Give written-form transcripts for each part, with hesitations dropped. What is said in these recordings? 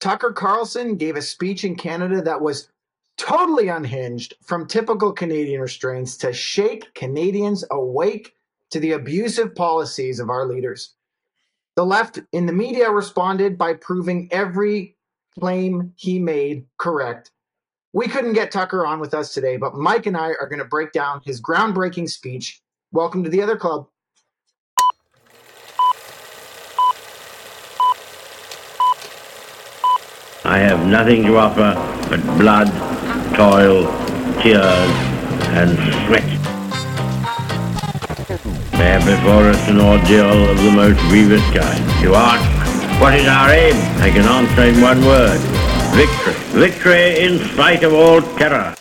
Tucker Carlson gave a speech in Canada that was totally unhinged, from typical Canadian restraints to shake Canadians awake to the abusive policies of our leaders. The left in the media responded by proving every claim he made correct. We couldn't get Tucker on with us today, but Mike and I are going to break down his groundbreaking speech. Welcome to The Other Club. I have nothing to offer but blood, toil, tears, and sweat. We have before us an ordeal of the most grievous kind. You ask, what is our aim? I can answer in one word. Victory. Victory in spite of all terror.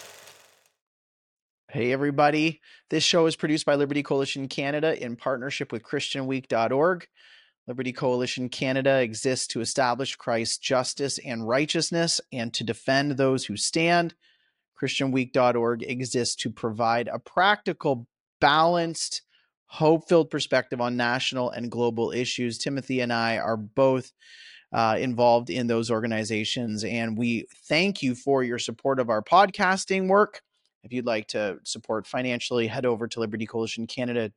Hey, everybody. This show is produced by Liberty Coalition Canada in partnership with ChristianWeek.org. Liberty Coalition Canada exists to establish Christ's justice and righteousness and to defend those who stand. ChristianWeek.org exists to provide a practical, balanced, hope-filled perspective on national and global issues. Timothy and I are both involved in those organizations, and we thank you for your support of our podcasting work. If you'd like to support financially, head over to libertycoalitioncanada.com/donate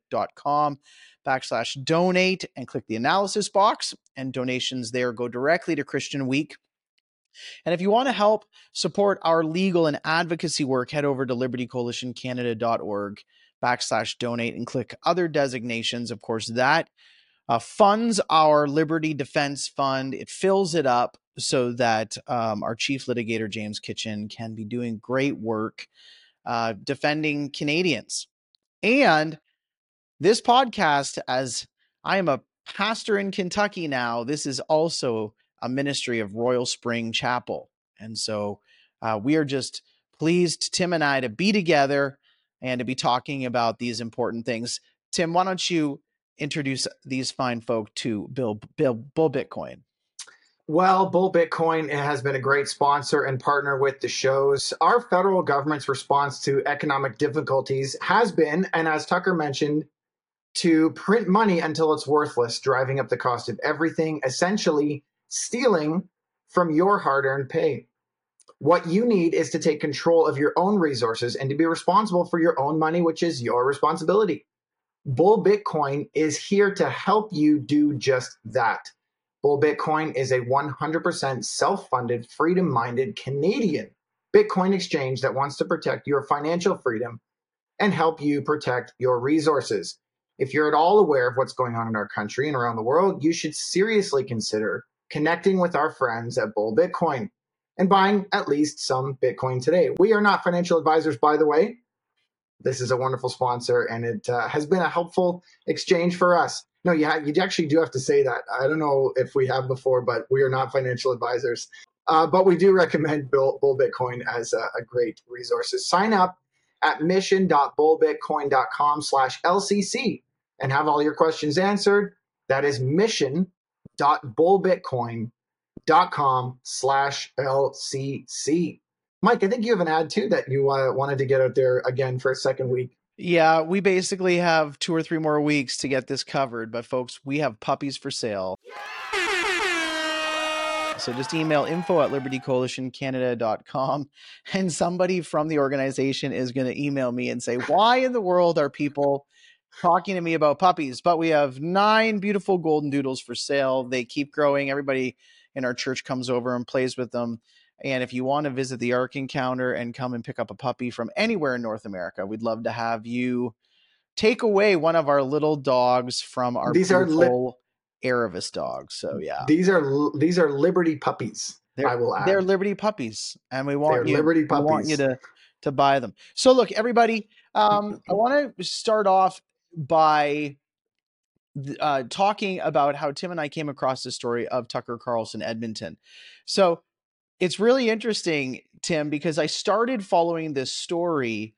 and click the analysis box, and donations there go directly to Christian Week. And if you want to help support our legal and advocacy work, head over to libertycoalitioncanada.org/donate and click other designations. Of course, that funds our Liberty Defense Fund. It fills it up so that our chief litigator, James Kitchen, can be doing great work defending Canadians. And this podcast, as I am a pastor in Kentucky now, this is also a ministry of Royal Spring Chapel. And so we are just pleased, Tim and I, to be together and to be talking about these important things. Tim, why don't you introduce these fine folk to Bull Bitcoin? Well, Bull Bitcoin has been a great sponsor and partner with the shows. Our federal government's response to economic difficulties has been, and as Tucker mentioned, to print money until it's worthless, driving up the cost of everything, essentially stealing from your hard-earned pay. What you need is to take control of your own resources and to be responsible for your own money, which is your responsibility. Bull Bitcoin is here to help you do just that. Bull Bitcoin is a 100% self-funded, freedom-minded Canadian Bitcoin exchange that wants to protect your financial freedom and help you protect your resources. If you're at all aware of what's going on in our country and around the world, you should seriously consider connecting with our friends at Bull Bitcoin and buying at least some Bitcoin today. We are not financial advisors, by the way. This is a wonderful sponsor, and it has been a helpful exchange for us. No, you actually do have to say that. I don't know if we have before, but we are not financial advisors. But we do recommend Bull Bitcoin as a great resource. Sign up at mission.bullbitcoin.com/LCC and have all your questions answered. That is mission.bullbitcoin.com/LCC. Mike, I think you have an ad too that you wanted to get out there again for a second week. Yeah, we basically have 2 or 3 more weeks to get this covered, but folks, we have puppies for sale. Yeah! So just email info@libertycoalitioncanada.com and somebody from the organization is going to email me and say, why in the world are people talking to me about puppies? But we have 9 beautiful golden doodles for sale. They keep growing. Everybody in our church comes over and plays with them. And if you want to visit the Ark Encounter and come and pick up a puppy from anywhere in North America, we'd love to have you take away one of our little dogs from our beautiful Erebus dogs. So yeah, these are Liberty puppies. I will add, they're Liberty puppies, and we want you to buy them. So look, everybody, I want to start off by talking about how Tim and I came across the story of Tucker Carlson Edmonton. So it's really interesting, Tim, because I started following this story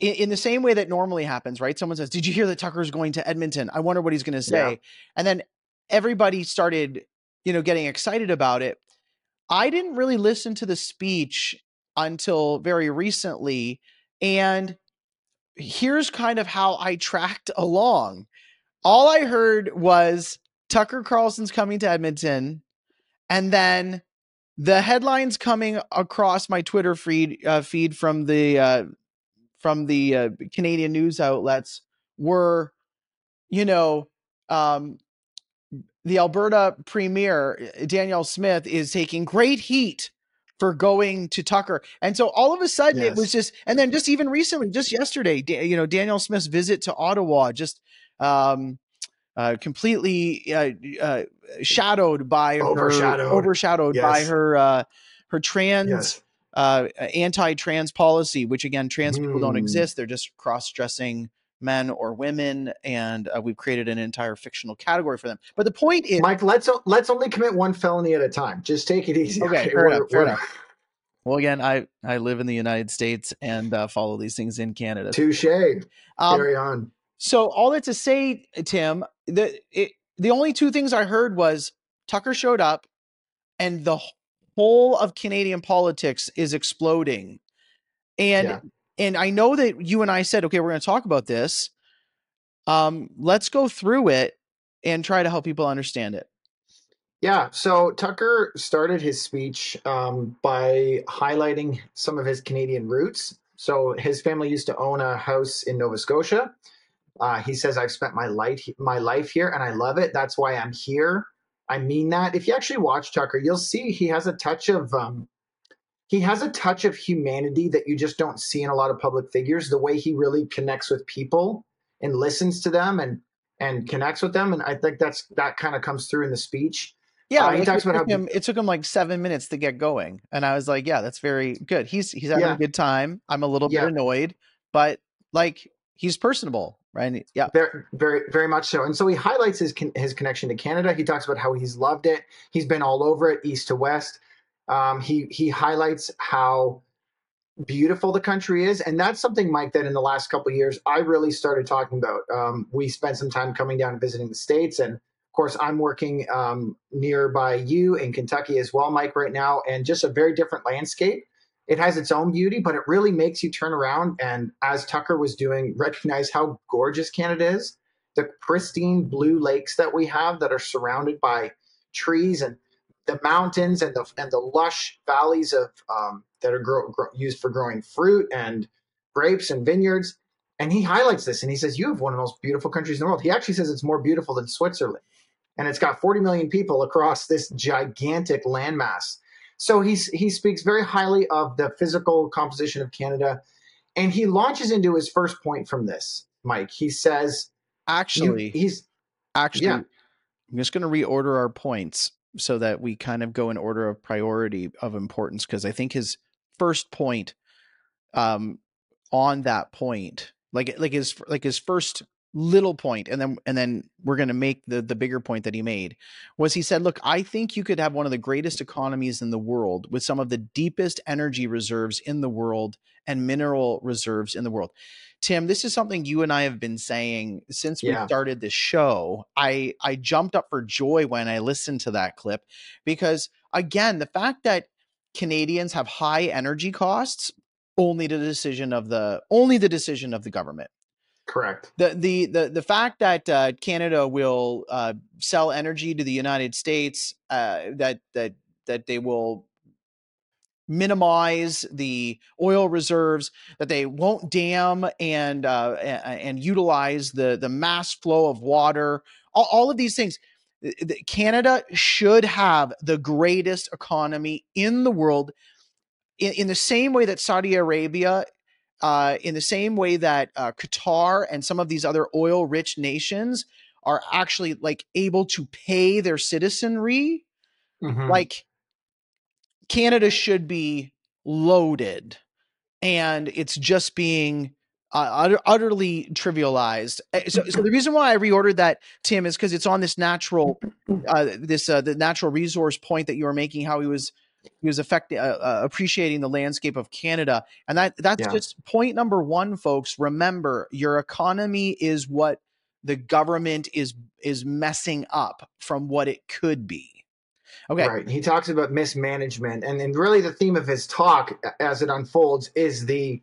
in the same way that normally happens, right? Someone says, did you hear that Tucker's going to Edmonton? I wonder what he's going to say. Yeah. And then everybody started, getting excited about it. I didn't really listen to the speech until very recently. And here's kind of how I tracked along. All I heard was Tucker Carlson's coming to Edmonton, and then The headlines coming across my Twitter feed from the Canadian news outlets were, the Alberta Premier, Danielle Smith, is taking great heat for going to Tucker. And so all of a sudden It was just, and then just even recently, just yesterday, Danielle Smith's visit to Ottawa, just completely overshadowed by her trans, anti-trans policy, which again, trans people don't exist. They're just cross-dressing men or women, and we've created an entire fictional category for them. But the point is, Mike, let's only commit one felony at a time. Just take it easy. Okay, fair enough. Well, again, I live in the United States and follow these things in Canada. Touche. Carry on. So all that to say, Tim, the only two things I heard was Tucker showed up, and the whole of Canadian politics is exploding, And I know that you and I said, okay, we're going to talk about this. Let's go through it and try to help people understand it. Yeah. So Tucker started his speech by highlighting some of his Canadian roots. So his family used to own a house in Nova Scotia. He says, I've spent my life here and I love it. That's why I'm here. I mean that. If you actually watch Tucker, you'll see he has a touch of humanity that you just don't see in a lot of public figures, the way he really connects with people and listens to them and connects with them. And I think that kind of comes through in the speech. Yeah. He talks about it took him like 7 minutes to get going. And I was like, yeah, that's very good. He's having a good time. I'm a little bit annoyed, but like he's personable, right? Yeah. Very, very, very much so. And so he highlights his connection to Canada. He talks about how he's loved it. He's been all over it, east to west. He highlights how beautiful the country is. And that's something, Mike, that in the last couple of years, I really started talking about. We spent some time coming down and visiting the States. And of course, I'm working nearby you in Kentucky as well, Mike, right now, and just a very different landscape. It has its own beauty, but it really makes you turn around and, as Tucker was doing, recognize how gorgeous Canada is, the pristine blue lakes that we have that are surrounded by trees and the mountains and the lush valleys of that are used for growing fruit and grapes and vineyards. And he highlights this and he says, you have one of the most beautiful countries in the world. He actually says it's more beautiful than Switzerland. And it's got 40 million people across this gigantic landmass. So he speaks very highly of the physical composition of Canada. And he launches into his first point from this, Mike. He says, I'm just going to reorder our points so that we kind of go in order of priority of importance, because I think his first point on that point, like his first little point, and then we're going to make the bigger point that he made, was he said, look, I think you could have one of the greatest economies in the world with some of the deepest energy reserves in the world and mineral reserves in the world. Tim, this is something you and I have been saying since we started this show. I jumped up for joy when I listened to that clip, because again, the fact that Canadians have high energy costs, only the decision of the government. Correct. The fact that Canada will sell energy to the United States, that they will minimize the oil reserves, that they won't dam and utilize the mass flow of water, all of these things. Canada should have the greatest economy in the world, in the same way that Saudi Arabia, in the same way that Qatar and some of these other oil-rich nations are actually like able to pay their citizenry. Mm-hmm. Like Canada should be loaded, and it's just being utterly trivialized. So the reason why I reordered that, Tim, is because it's on this natural, the natural resource point that you were making, how he was affecting, appreciating the landscape of Canada. And that's just point number one, folks. Remember, your economy is what the government is messing up from what it could be. Okay. Right. He talks about mismanagement, and really the theme of his talk as it unfolds is the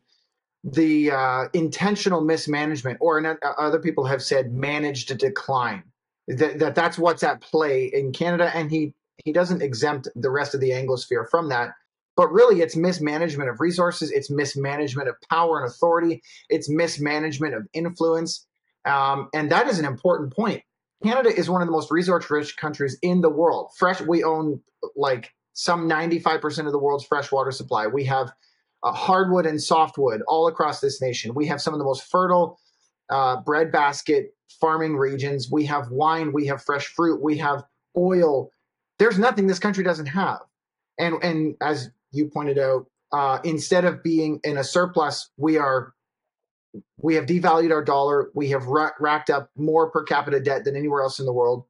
intentional mismanagement, or other people have said managed decline, that's what's at play in Canada. And he He doesn't exempt the rest of the Anglosphere from that. But really, it's mismanagement of resources. It's mismanagement of power and authority. It's mismanagement of influence. And that is an important point. Canada is one of the most resource-rich countries in the world. We own like some 95% of the world's freshwater supply. We have hardwood and softwood all across this nation. We have some of the most fertile breadbasket farming regions. We have wine. We have fresh fruit. We have oil. There's nothing this country doesn't have. And as you pointed out, instead of being in a surplus, we have devalued our dollar. We have racked up more per capita debt than anywhere else in the world.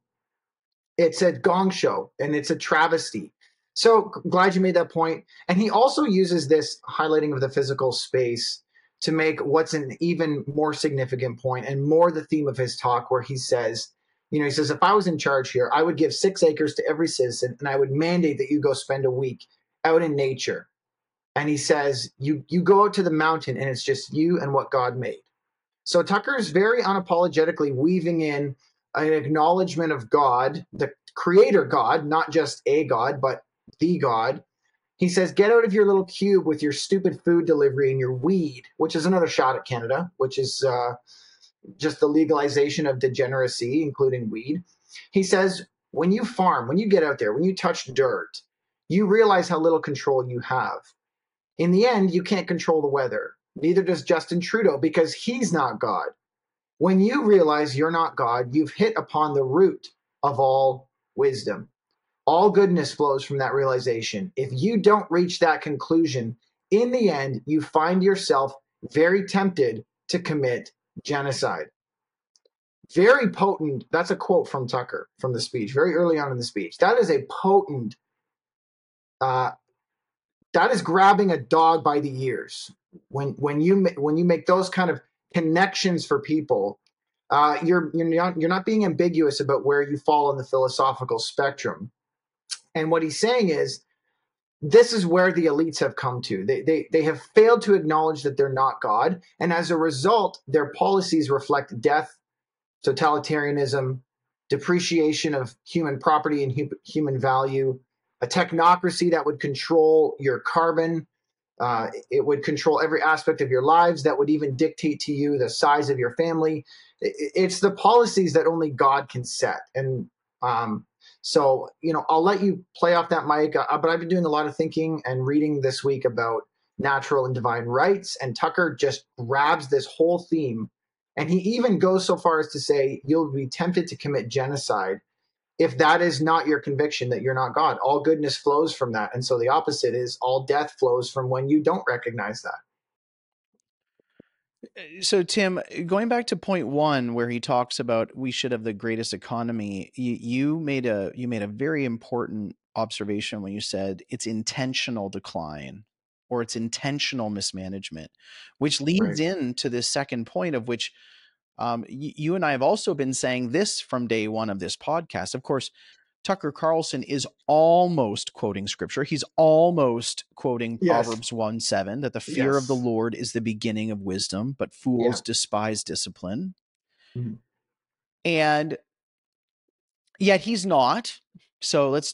It's a gong show, and it's a travesty. So glad you made that point. And he also uses this highlighting of the physical space to make what's an even more significant point and more the theme of his talk, where he says, he says, if I was in charge here, I would give 6 acres to every citizen, and I would mandate that you go spend a week out in nature. And he says, you go out to the mountain, and it's just you and what God made. So Tucker's very unapologetically weaving in an acknowledgement of God, the creator God, not just a God, but the God. He says, get out of your little cube with your stupid food delivery and your weed, which is another shot at Canada, which is just the legalization of degeneracy, including weed. He says, when you farm, when you get out there, when you touch dirt, you realize how little control you have. In the end, you can't control the weather. Neither does Justin Trudeau, because he's not God. When you realize you're not God, you've hit upon the root of all wisdom. All goodness flows from that realization. If you don't reach that conclusion, in the end, you find yourself very tempted to commit genocide. Very potent. That's a quote from Tucker from the speech, very early on in the speech. That is a potent, that is grabbing a dog by the ears. When you make those kind of connections for people, you're not being ambiguous about where you fall on the philosophical spectrum. And what he's saying is, this is where the elites have come to. They have failed to acknowledge that they're not God. And as a result, their policies reflect death, totalitarianism, depreciation of human property and human value, a technocracy that would control your carbon. It would control every aspect of your lives, that would even dictate to you the size of your family. It's the policies that only God can set. And so, I'll let you play off that, Mike, but I've been doing a lot of thinking and reading this week about natural and divine rights, and Tucker just grabs this whole theme. And he even goes so far as to say, you'll be tempted to commit genocide if that is not your conviction that you're not God. All goodness flows from that. And so the opposite is all death flows from when you don't recognize that. So, Tim, going back to point one, where he talks about we should have the greatest economy, you made a very important observation when you said it's intentional decline or it's intentional mismanagement, which leads into this second point, of which you and I have also been saying this from day one of this podcast. Of course, Tucker Carlson is almost quoting scripture. He's almost quoting Proverbs 1:7, that the fear of the Lord is the beginning of wisdom, but fools despise discipline. Mm-hmm. And yet he's not. So let's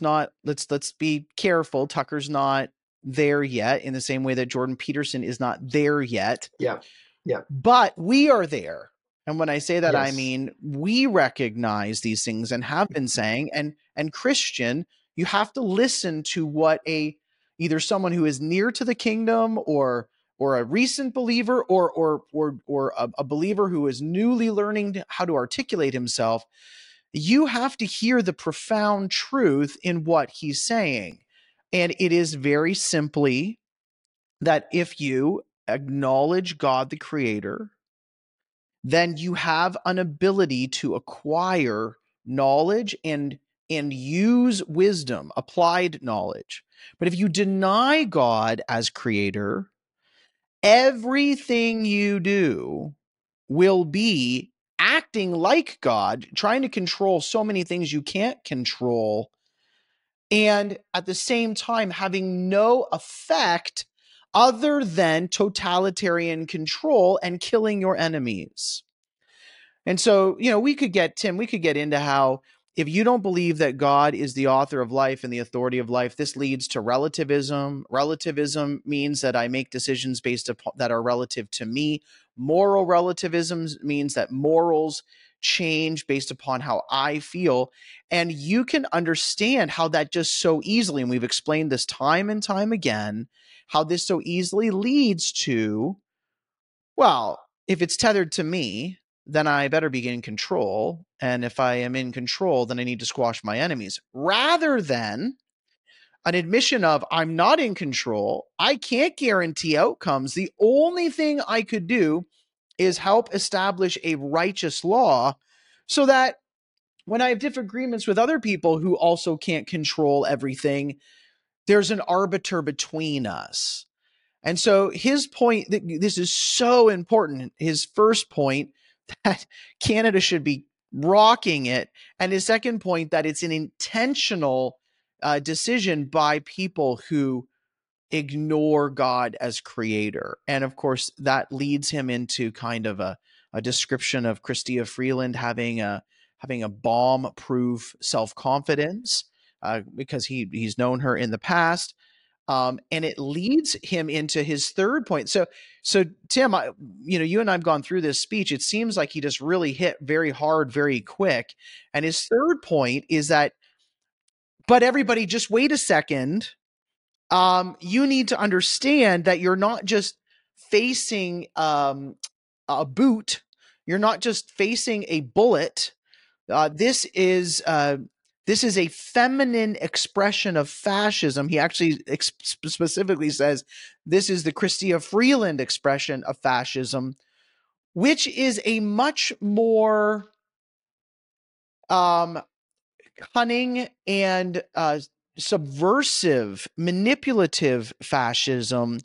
be careful. Tucker's not there yet, in the same way that Jordan Peterson is not there yet. Yeah. Yeah. But we are there. And when I say that, I mean, we recognize these things and have been saying, and Christian, you have to listen to what either someone who is near to the kingdom or a recent believer or a believer who is newly learning how to articulate himself. You have to hear the profound truth in what he's saying. And it is very simply that if you acknowledge God, the creator, then you have an ability to acquire knowledge and use wisdom, applied knowledge. But if you deny God as creator, everything you do will be acting like God, trying to control so many things you can't control, and at the same time having no effect other than totalitarian control and killing your enemies. And so, we could get into how If you don't believe that God is the author of life and the authority of life, this leads to relativism. Relativism means that I make decisions based upon that are relative to me. Moral relativism means that morals change based upon how I feel. And you can understand how that just so easily, and we've explained this time and time again, how this so easily leads to, well, if it's tethered to me, then I better be in control. And if I am in control, then I need to squash my enemies, rather than an admission of I'm not in control. I can't guarantee outcomes. The only thing I could do is help establish a righteous law so that when I have different agreements with other people who also can't control everything, there's an arbiter between us. And so his point, this is so important. His first point, that Canada should be rocking it. And his second point, that it's an intentional decision by people who ignore God as creator. And of course, that leads him into kind of a description of Chrystia Freeland having a bomb-proof self-confidence because he's known her in the past. And it leads him into his third point. So Tim, you and I've gone through this speech. It seems like he just really hit very hard, very quick. And his third point is that, but everybody, just wait a second. You need to understand that you're not just facing a boot. You're not just facing a bullet. This is a feminine expression of fascism. He actually specifically says this is the Chrystia Freeland expression of fascism, which is a much more cunning and subversive, manipulative fascism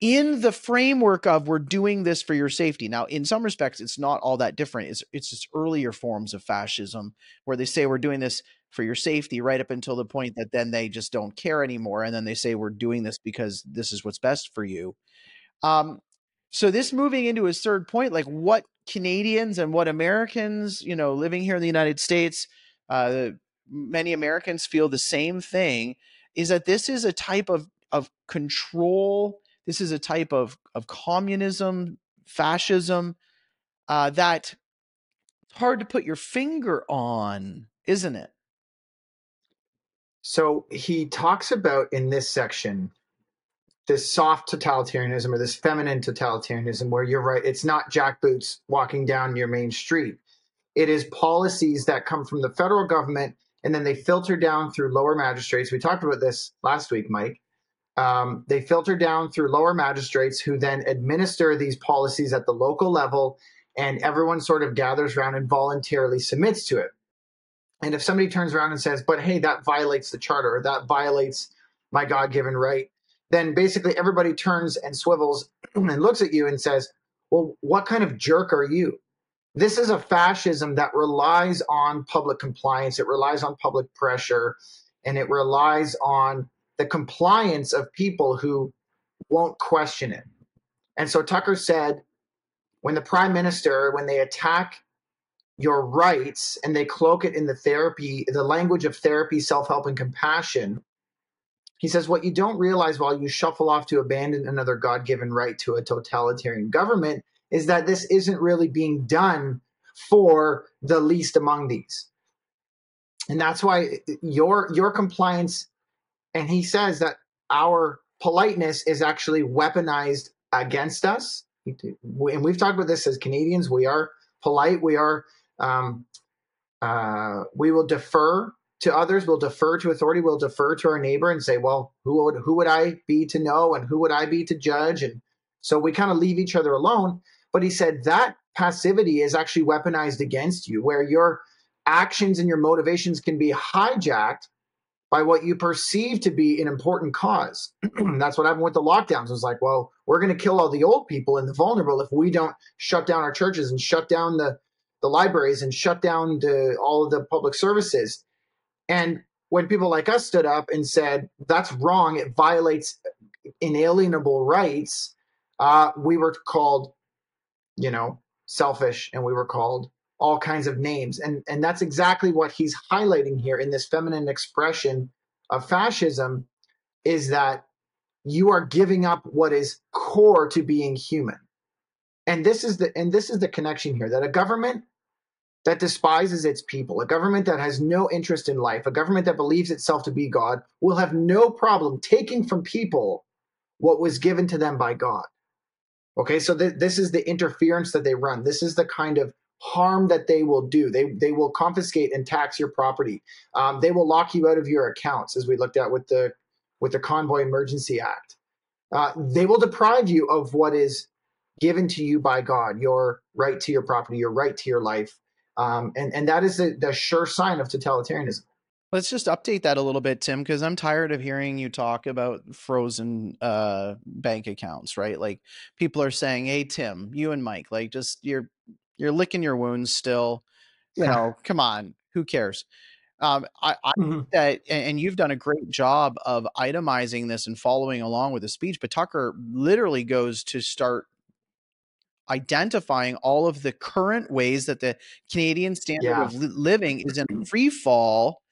in the framework of we're doing this for your safety. Now, in some respects, it's not all that different. It's just earlier forms of fascism where they say we're doing this for your safety right up until the point that then they just don't care anymore. And then they say we're doing this because this is what's best for you. So this moving into his third point, like what Canadians and what Americans, living here in the United States, many Americans feel the same thing, is that this is a type of control. This is a type of communism, fascism, that it's hard to put your finger on, isn't it? So he talks about in this section, this soft totalitarianism or this feminine totalitarianism where you're right, it's not jackboots walking down your main street. It is policies that come from the federal government and then they filter down through lower magistrates. We talked about this last week, Mike. They filter down through lower magistrates who then administer these policies at the local level, and everyone sort of gathers around and voluntarily submits to it. And if somebody turns around and says, but hey, that violates the charter, or that violates my God-given right, then basically everybody turns and swivels and looks at you and says, well, what kind of jerk are you? This is a fascism that relies on public compliance. It relies on public pressure, and it relies on the compliance of people who won't question it. And so Tucker said, when the prime minister, when they attack your rights and they cloak it in the language of therapy, self-help, and compassion, he says, what you don't realize while you shuffle off to abandon another God-given right to a totalitarian government is that this isn't really being done for the least among these. And that's why your compliance. And he says that our politeness is actually weaponized against us. And we've talked about this as Canadians. We are polite. We are, we will defer to others. We'll defer to authority. We'll defer to our neighbor and say, well, who would I be to know? And who would I be to judge? And so we kind of leave each other alone. But he said that passivity is actually weaponized against you, where your actions and your motivations can be hijacked by what you perceive to be an important cause. That's what happened with the lockdowns. It was like, well, we're going to kill all the old people and the vulnerable if we don't shut down our churches and shut down the libraries and shut down all of the public services. And when people like us stood up and said, that's wrong, it violates inalienable rights, we were called, selfish, and we were called all kinds of names. And that's exactly what he's highlighting here in this feminine expression of fascism, is that you are giving up what is core to being human. And this is the connection here, that a government that despises its people, a government that has no interest in life, a government that believes itself to be God, will have no problem taking from people what was given to them by God. Okay, so this is the interference that they run. This is the kind of harm that they will do. They will confiscate and tax your property. They will lock you out of your accounts, as we looked at with the Convoy Emergency Act. They will deprive you of what is given to you by God, your right to your property, your right to your life. And that is the sure sign of totalitarianism. Let's just update that a little bit, Tim, because I'm tired of hearing you talk about frozen bank accounts, right? Like, people are saying, hey, Tim, you and Mike, like, just you're licking your wounds still. Yeah. You know, come on, who cares? I think that, and you've done a great job of itemizing this and following along with the speech, but Tucker literally goes to start identifying all of the current ways that the Canadian standard of living is in free fall.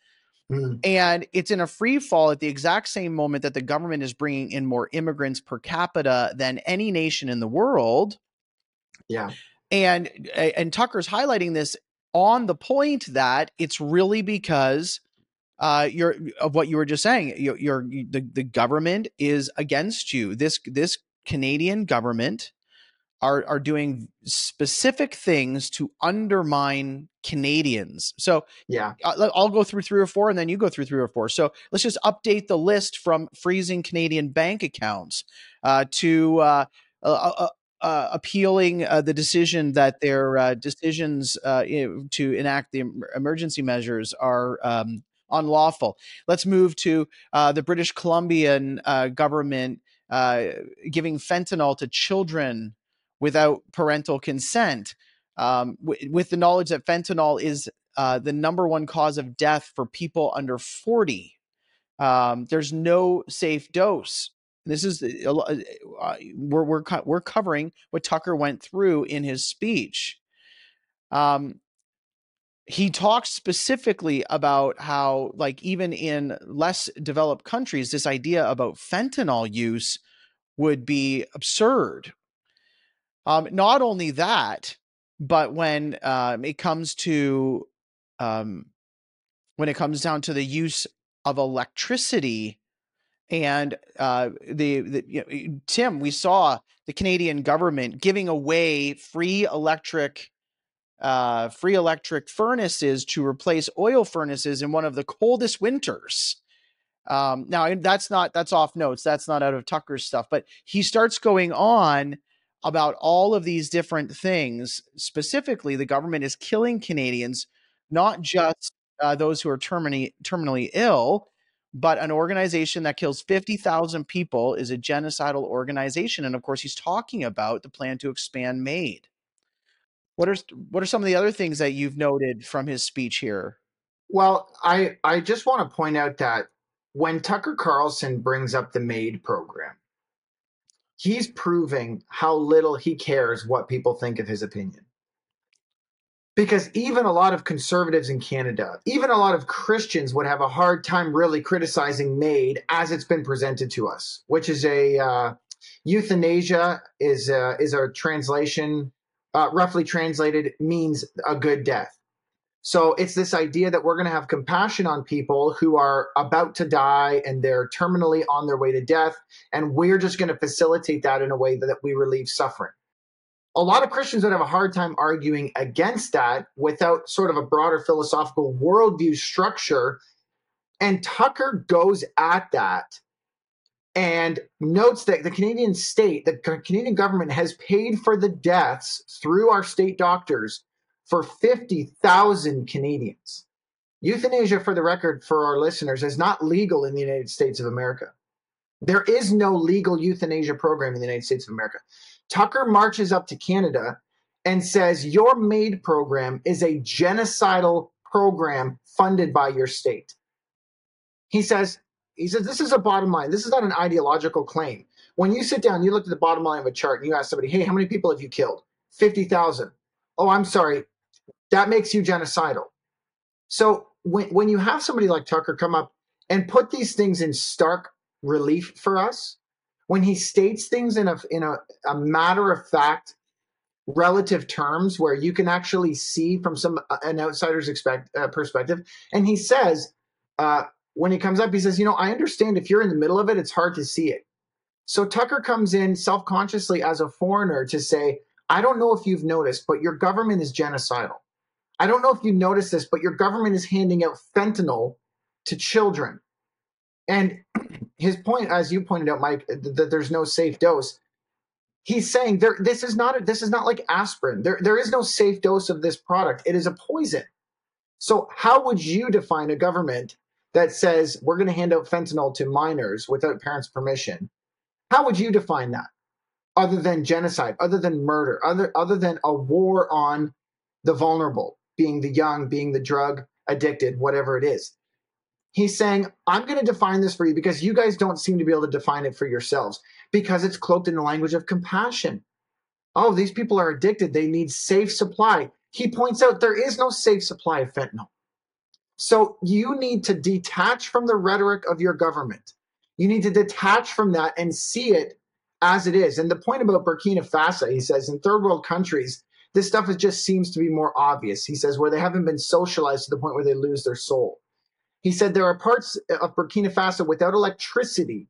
And it's in a free fall at the exact same moment that the government is bringing in more immigrants per capita than any nation in the world. Yeah. And Tucker's highlighting this on the point that it's really because of what you were just saying. The government is against you. This Canadian government are doing specific things to undermine Canadians. So yeah, I'll go through three or four, and then you go through three or four. So let's just update the list from freezing Canadian bank accounts to appealing the decision that their decisions to enact the emergency measures are unlawful. Let's move to the British Columbian government giving fentanyl to children without parental consent, with the knowledge that fentanyl is the #1 cause of death for people under 40. There's no safe dose. This is we're covering what Tucker went through in his speech. He talks specifically about how, like, even in less developed countries, this idea about fentanyl use would be absurd. Not only that, but when it comes down to the use of electricity, and Tim, we saw the Canadian government giving away free electric furnaces to replace oil furnaces in one of the coldest winters. Now that's off notes. That's not out of Tucker's stuff, but he starts going on about all of these different things. Specifically, the government is killing Canadians, not just those who are terminally ill, but an organization that kills 50,000 people is a genocidal organization. And of course, he's talking about the plan to expand MAID. What are some of the other things that you've noted from his speech here? Well, I just want to point out that when Tucker Carlson brings up the MAID program, he's proving how little he cares what people think of his opinion. Because even a lot of conservatives in Canada, even a lot of Christians, would have a hard time really criticizing MAID as it's been presented to us, which is euthanasia is a translation, roughly translated, means a good death. So it's this idea that we're going to have compassion on people who are about to die and they're terminally on their way to death, and we're just going to facilitate that in a way that we relieve suffering. A lot of Christians would have a hard time arguing against that without sort of a broader philosophical worldview structure. And Tucker goes at that and notes that the Canadian state, the Canadian government, has paid for the deaths through our state doctors for 50,000 Canadians. Euthanasia, for the record, for our listeners, is not legal in the United States of America. There is no legal euthanasia program in the United States of America. Tucker marches up to Canada and says, your MAID program is a genocidal program funded by your state. He says, this is a bottom line. This is not an ideological claim. When you sit down, you look at the bottom line of a chart and you ask somebody, hey, how many people have you killed? 50,000. Oh, I'm sorry. that makes you genocidal. So when you have somebody like Tucker come up and put these things in stark relief for us, when he states things in a matter of fact, relative terms where you can actually see from an outsider's perspective, and he says, when he comes up, he says, you know, I understand if you're in the middle of it, it's hard to see it. So Tucker comes in self-consciously as a foreigner to say, I don't know if you've noticed, but your government is genocidal. I don't know if you noticed this, but your government is handing out fentanyl to children. And his point, as you pointed out, Mike, that there's no safe dose. He's saying this is not like aspirin. There is no safe dose of this product. It is a poison. So how would you define a government that says we're going to hand out fentanyl to minors without parents' permission? How would you define that? Other than genocide, other than murder, other than a war on the vulnerable, being the young, being the drug addicted, whatever it is. He's saying, I'm going to define this for you because you guys don't seem to be able to define it for yourselves because it's cloaked in the language of compassion. Oh, these people are addicted. They need safe supply. He points out there is no safe supply of fentanyl. So you need to detach from the rhetoric of your government. You need to detach from that and see it as it is. And the point about Burkina Faso, he says, in third world countries, this stuff just seems to be more obvious. He says, where they haven't been socialized to the point where they lose their soul. He said there are parts of Burkina Faso without electricity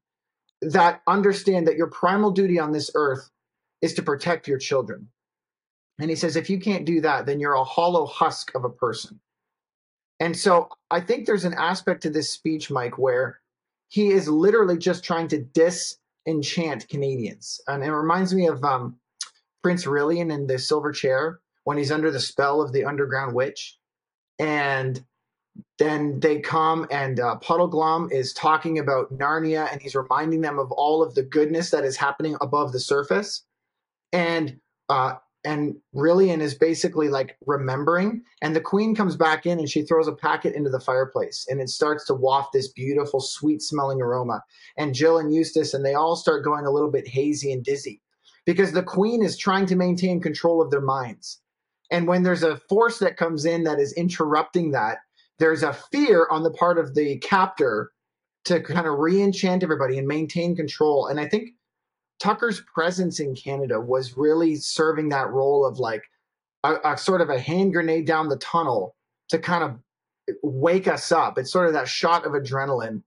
that understand that your primal duty on this earth is to protect your children. And he says, if you can't do that, then you're a hollow husk of a person. And so I think there's an aspect to this speech, Mike, where he is literally just trying to disenchant Canadians. And it reminds me of Prince Rilian in The Silver Chair when he's under the spell of the underground witch. And then they come and Puddleglum is talking about Narnia and he's reminding them of all of the goodness that is happening above the surface. And Rilian is basically like remembering, and the queen comes back in and she throws a packet into the fireplace and it starts to waft this beautiful, sweet smelling aroma, and Jill and Eustace, and they all start going a little bit hazy and dizzy because the queen is trying to maintain control of their minds. And when there's a force that comes in that is interrupting that, there's a fear on the part of the captor to kind of re-enchant everybody and maintain control. And I think Tucker's presence in Canada was really serving that role of like a sort of a hand grenade down the tunnel to kind of wake us up. It's sort of that shot of adrenaline.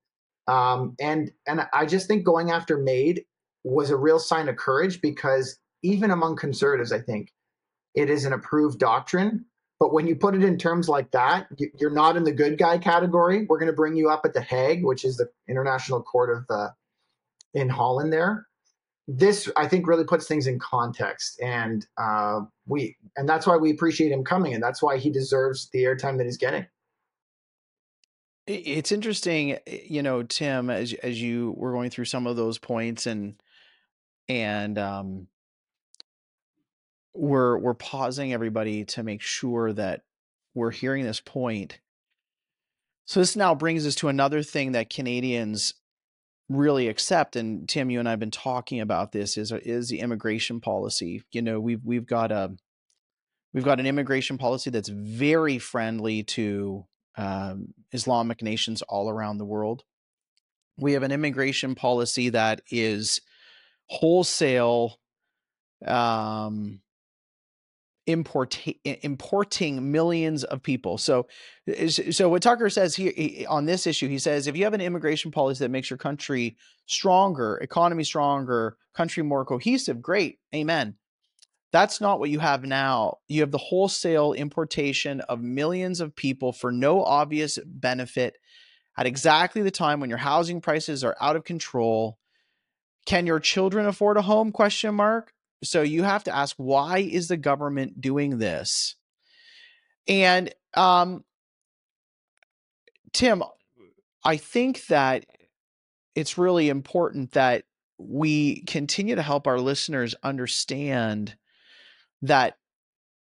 And I just think going after MAID was a real sign of courage, because even among conservatives, I think it is an approved doctrine. But when you put it in terms like that, you're not in the good guy category. We're going to bring you up at The Hague, which is the international court of in Holland there. This, I think, really puts things in context. And and that's why we appreciate him coming. And that's why he deserves the airtime that he's getting. It's interesting, you know, Tim, as you were going through some of those points and we're pausing everybody to make sure that we're hearing this point. So this now brings us to another thing that Canadians really accept. And Tim, you and I've been talking about this is the immigration policy. You know, we've got an immigration policy that's very friendly to Islamic nations all around the world. We have an immigration policy that is wholesale importing millions of people. So what Tucker says here on this issue, he says, if you have an immigration policy that makes your country stronger, economy stronger, country more cohesive, great, amen. That's not what you have now. You have the wholesale importation of millions of people for no obvious benefit at exactly the time when your housing prices are out of control. Can your children afford a home? ? So you have to ask, why is the government doing this? And Tim, I think that it's really important that we continue to help our listeners understand that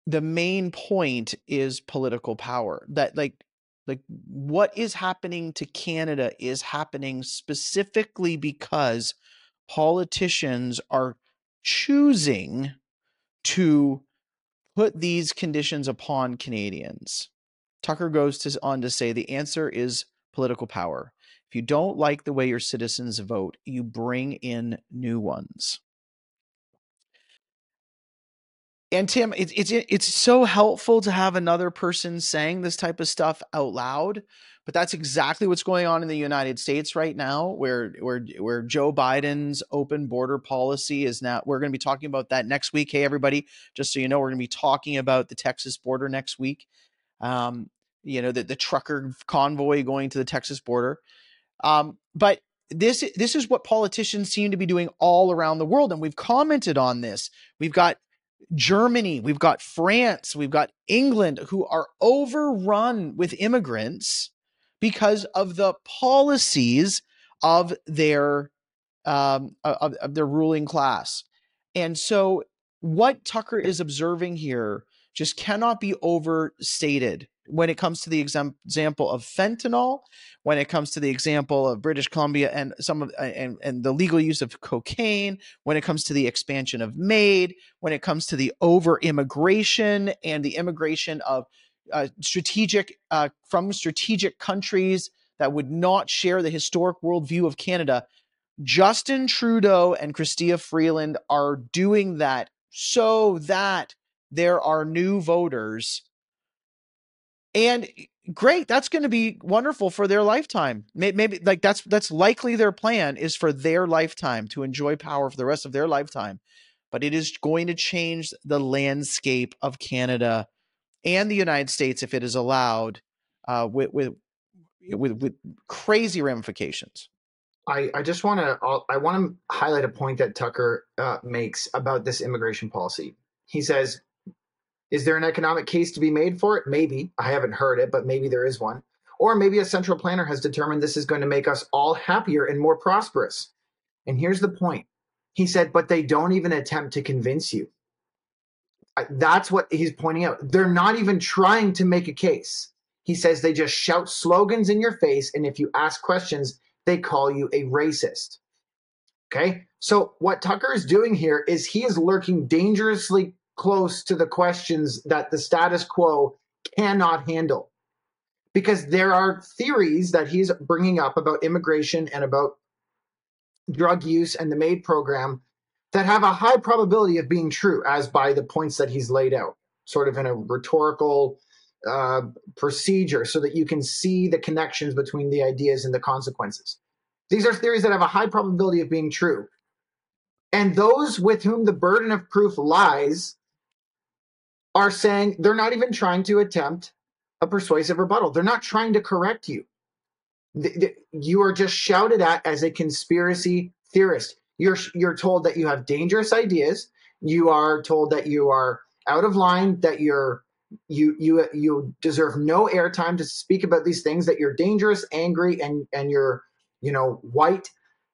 the main point is political power. That like what is happening to Canada is happening specifically because politicians are choosing to put these conditions upon Canadians. Tucker goes on to say the answer is political power. If you don't like the way your citizens vote, you bring in new ones. And Tim, it's so helpful to have another person saying this type of stuff out loud, but that's exactly what's going on in the United States right now, where Joe Biden's open border policy is now. We're going to be talking about that next week. Hey, everybody, just so you know, we're going to be talking about the Texas border next week. You know, the trucker convoy going to the Texas border. But this is what politicians seem to be doing all around the world, and we've commented on this. We've got Germany, we've got France, we've got England, who are overrun with immigrants because of the policies of their ruling class. And so what Tucker is observing here just cannot be overstated when it comes to the example of fentanyl, when it comes to the example of British Columbia and the legal use of cocaine, when it comes to the expansion of MAID, when it comes to the over-immigration and the immigration of strategic countries that would not share the historic worldview of Canada. Justin Trudeau and Chrystia Freeland are doing that so that there are new voters. And great, that's going to be wonderful for their lifetime. Maybe like that's likely their plan, is for their lifetime to enjoy power for the rest of their lifetime. But it is going to change the landscape of Canada and the United States if it is allowed, with crazy ramifications. I want to highlight a point that Tucker makes about this immigration policy. He says, is there an economic case to be made for it? Maybe. I haven't heard it, but maybe there is one. Or maybe a central planner has determined this is going to make us all happier and more prosperous. And here's the point. He said, but they don't even attempt to convince you. That's what he's pointing out. They're not even trying to make a case. He says they just shout slogans in your face, and if you ask questions, they call you a racist. Okay? So what Tucker is doing here is he is lurking dangerously close to the questions that the status quo cannot handle, because there are theories that he's bringing up about immigration and about drug use and the MAID program that have a high probability of being true, as by the points that he's laid out, sort of in a rhetorical procedure so that you can see the connections between the ideas and the consequences. These are theories that have a high probability of being true. And those with whom the burden of proof lies are saying they're not even trying to attempt a persuasive rebuttal. They're not trying to correct you. You are just shouted at as a conspiracy theorist. You're told that you have dangerous ideas. You are told that you are out of line, that you deserve no airtime to speak about these things, that you're dangerous, angry, and you're, you know, white.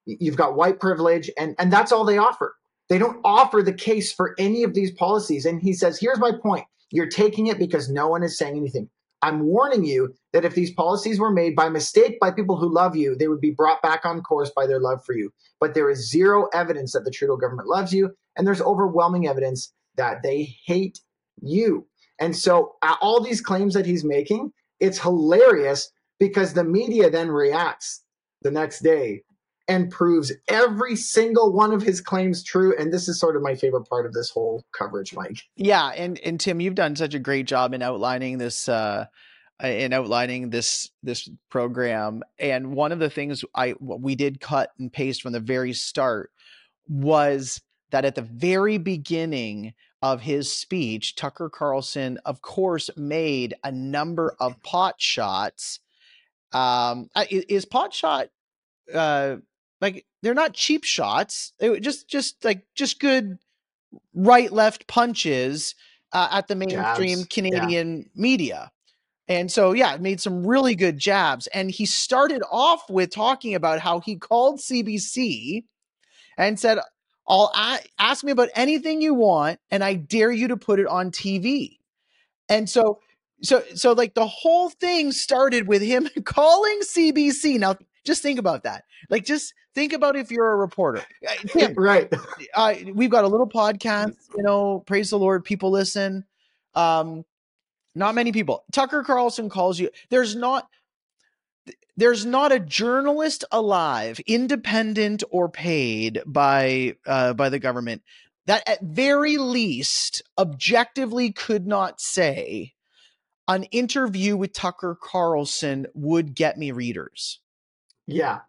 You've got white privilege, and that's all they offer. They don't offer the case for any of these policies. And he says, here's my point. You're taking it because no one is saying anything. I'm warning you that if these policies were made by mistake by people who love you, they would be brought back on course by their love for you. But there is zero evidence that the Trudeau government loves you, and there's overwhelming evidence that they hate you. And so all these claims that he's making, it's hilarious because the media then reacts the next day and proves every single one of his claims true. And this is sort of my favorite part of this whole coverage, Mike. Yeah. And Tim, you've done such a great job in outlining this, this program. And one of the things we did cut and paste from the very start was that at the very beginning of his speech, Tucker Carlson, of course, made a number of pot shots. Is pot shot, like, they're not cheap shots. They just good right-left punches at the mainstream jabs. Canadian media. And so, yeah, made some really good jabs. And he started off with talking about how he called CBC and said, ask me about anything you want, and I dare you to put it on TV. And so like, the whole thing started with him calling CBC. Now, just think about that. Like, just think about if you're a reporter. Tim, right. We've got a little podcast, you know, praise the Lord, people listen. Not many people. Tucker Carlson calls you. There's not a journalist alive, independent or paid by the government, that at very least objectively could not say an interview with Tucker Carlson would get me readers. Yeah.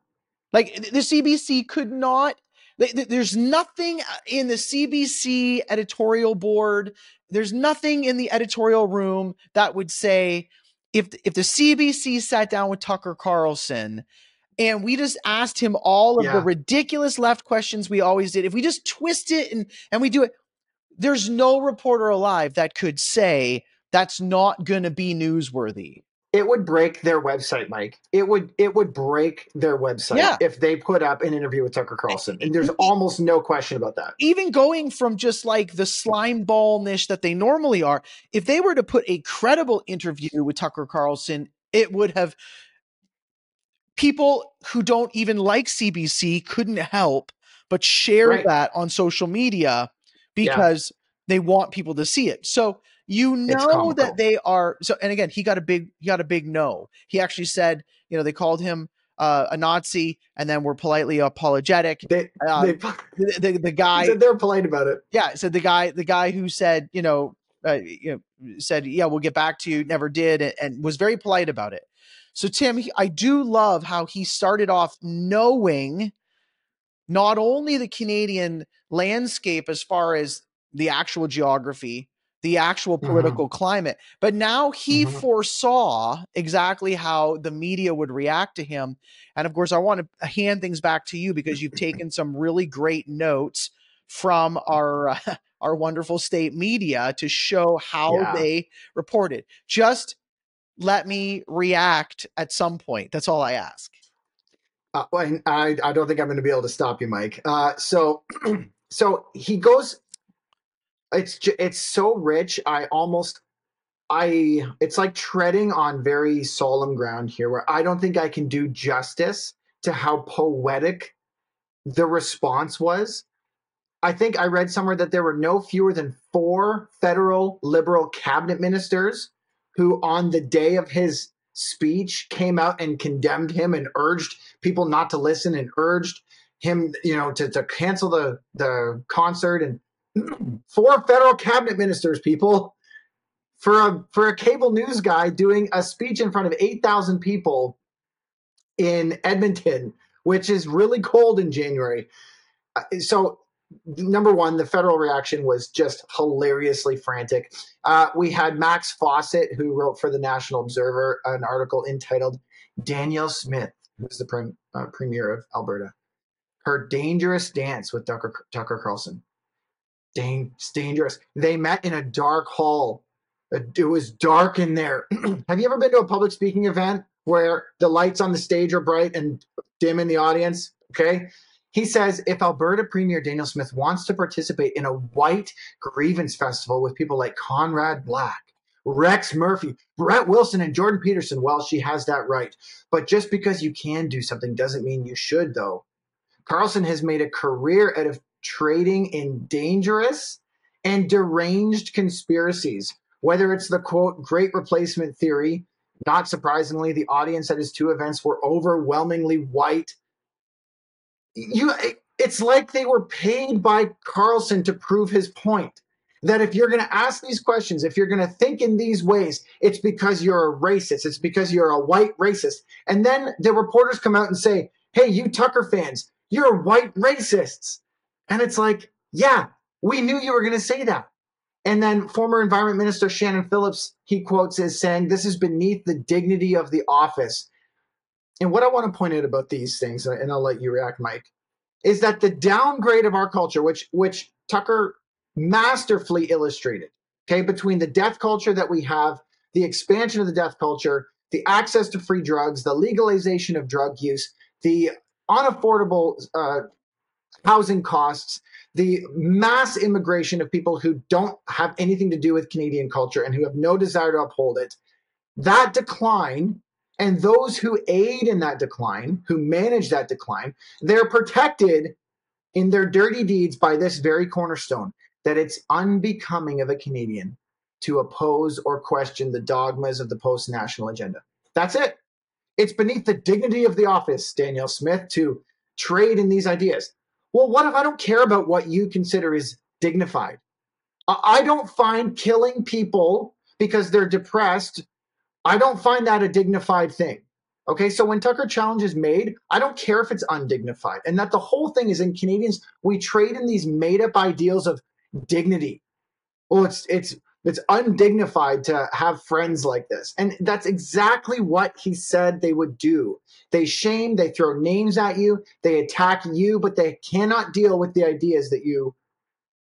Like the CBC could not, there's nothing in the CBC editorial board. There's nothing in the editorial room that would say, if the CBC sat down with Tucker Carlson and we just asked him all of the ridiculous left questions we always did, if we just twist it and we do it, there's no reporter alive that could say that's not going to be newsworthy. It would break their website, Mike. It would break their website if they put up an interview with Tucker Carlson. And there's almost no question about that. Even going from just like the slime ball niche that they normally are, if they were to put a credible interview with Tucker Carlson, it would have people who don't even like CBC couldn't help but share that on social media because they want people to see it. So you know that they are. So, and again, he got a big no. He actually said, you know, they called him a Nazi and then were politely apologetic. The guy said they're polite about it. Yeah. So the guy who said, said, yeah, we'll get back to you. Never did. And was very polite about it. So Tim, I do love how he started off knowing not only the Canadian landscape, as far as the actual geography, the actual political climate. But now he foresaw exactly how the media would react to him. And of course, I want to hand things back to you because you've taken some really great notes from our wonderful state media to show how they reported. Just let me react at some point. That's all I ask. I don't think I'm going to be able to stop you, Mike. So he goes... It's so rich. It's like treading on very solemn ground here, where I don't think I can do justice to how poetic the response was. I think I read somewhere that there were no fewer than 4 federal Liberal cabinet ministers who on the day of his speech came out and condemned him and urged people not to listen and urged him, to cancel the concert. And 4 federal cabinet ministers, people, for a cable news guy doing a speech in front of 8,000 people in Edmonton, which is really cold in January. So, number one, the federal reaction was just hilariously frantic. We had Max Fawcett, who wrote for the National Observer, an article entitled "Danielle Smith, who's the premier of Alberta, her dangerous dance with Tucker Carlson." It's dangerous. They met in a dark hall. It was dark in there. Have you ever been to a public speaking event where the lights on the stage are bright and dim in the audience? Okay. He says, if Alberta Premier Danielle Smith wants to participate in a white grievance festival with people like Conrad Black, Rex Murphy, Brett Wilson, and Jordan Peterson, well, she has that right. But just because you can do something doesn't mean you should, though. Carlson has made a career out of trading in dangerous and deranged conspiracies, whether it's the quote, great replacement theory. Not surprisingly, the audience at his 2 events were overwhelmingly white. It's like they were paid by Carlson to prove his point, that if you're going to ask these questions, if you're going to think in these ways, it's because you're a racist. It's because you're a white racist. And then the reporters come out and say, hey, you Tucker fans, you're white racists. And it's like, yeah, we knew you were going to say that. And then former Environment Minister Shannon Phillips, he quotes as saying, this is beneath the dignity of the office. And what I want to point out about these things, and I'll let you react, Mike, is that the downgrade of our culture, which Tucker masterfully illustrated, okay, between the death culture that we have, the expansion of the death culture, the access to free drugs, the legalization of drug use, the unaffordable housing costs, the mass immigration of people who don't have anything to do with Canadian culture and who have no desire to uphold it, that decline and those who aid in that decline, who manage that decline, they're protected in their dirty deeds by this very cornerstone, that it's unbecoming of a Canadian to oppose or question the dogmas of the post-national agenda. That's it. It's beneath the dignity of the office, Danielle Smith, to trade in these ideas. Well, what if I don't care about what you consider is dignified? I don't find killing people because they're depressed, I don't find that a dignified thing. Okay, so when Tucker Challenge is made, I don't care if it's undignified. And that the whole thing is in Canadians, we trade in these made-up ideals of dignity. Well, it's undignified to have friends like this. And that's exactly what he said they would do. They shame, they throw names at you, they attack you, but they cannot deal with the ideas that you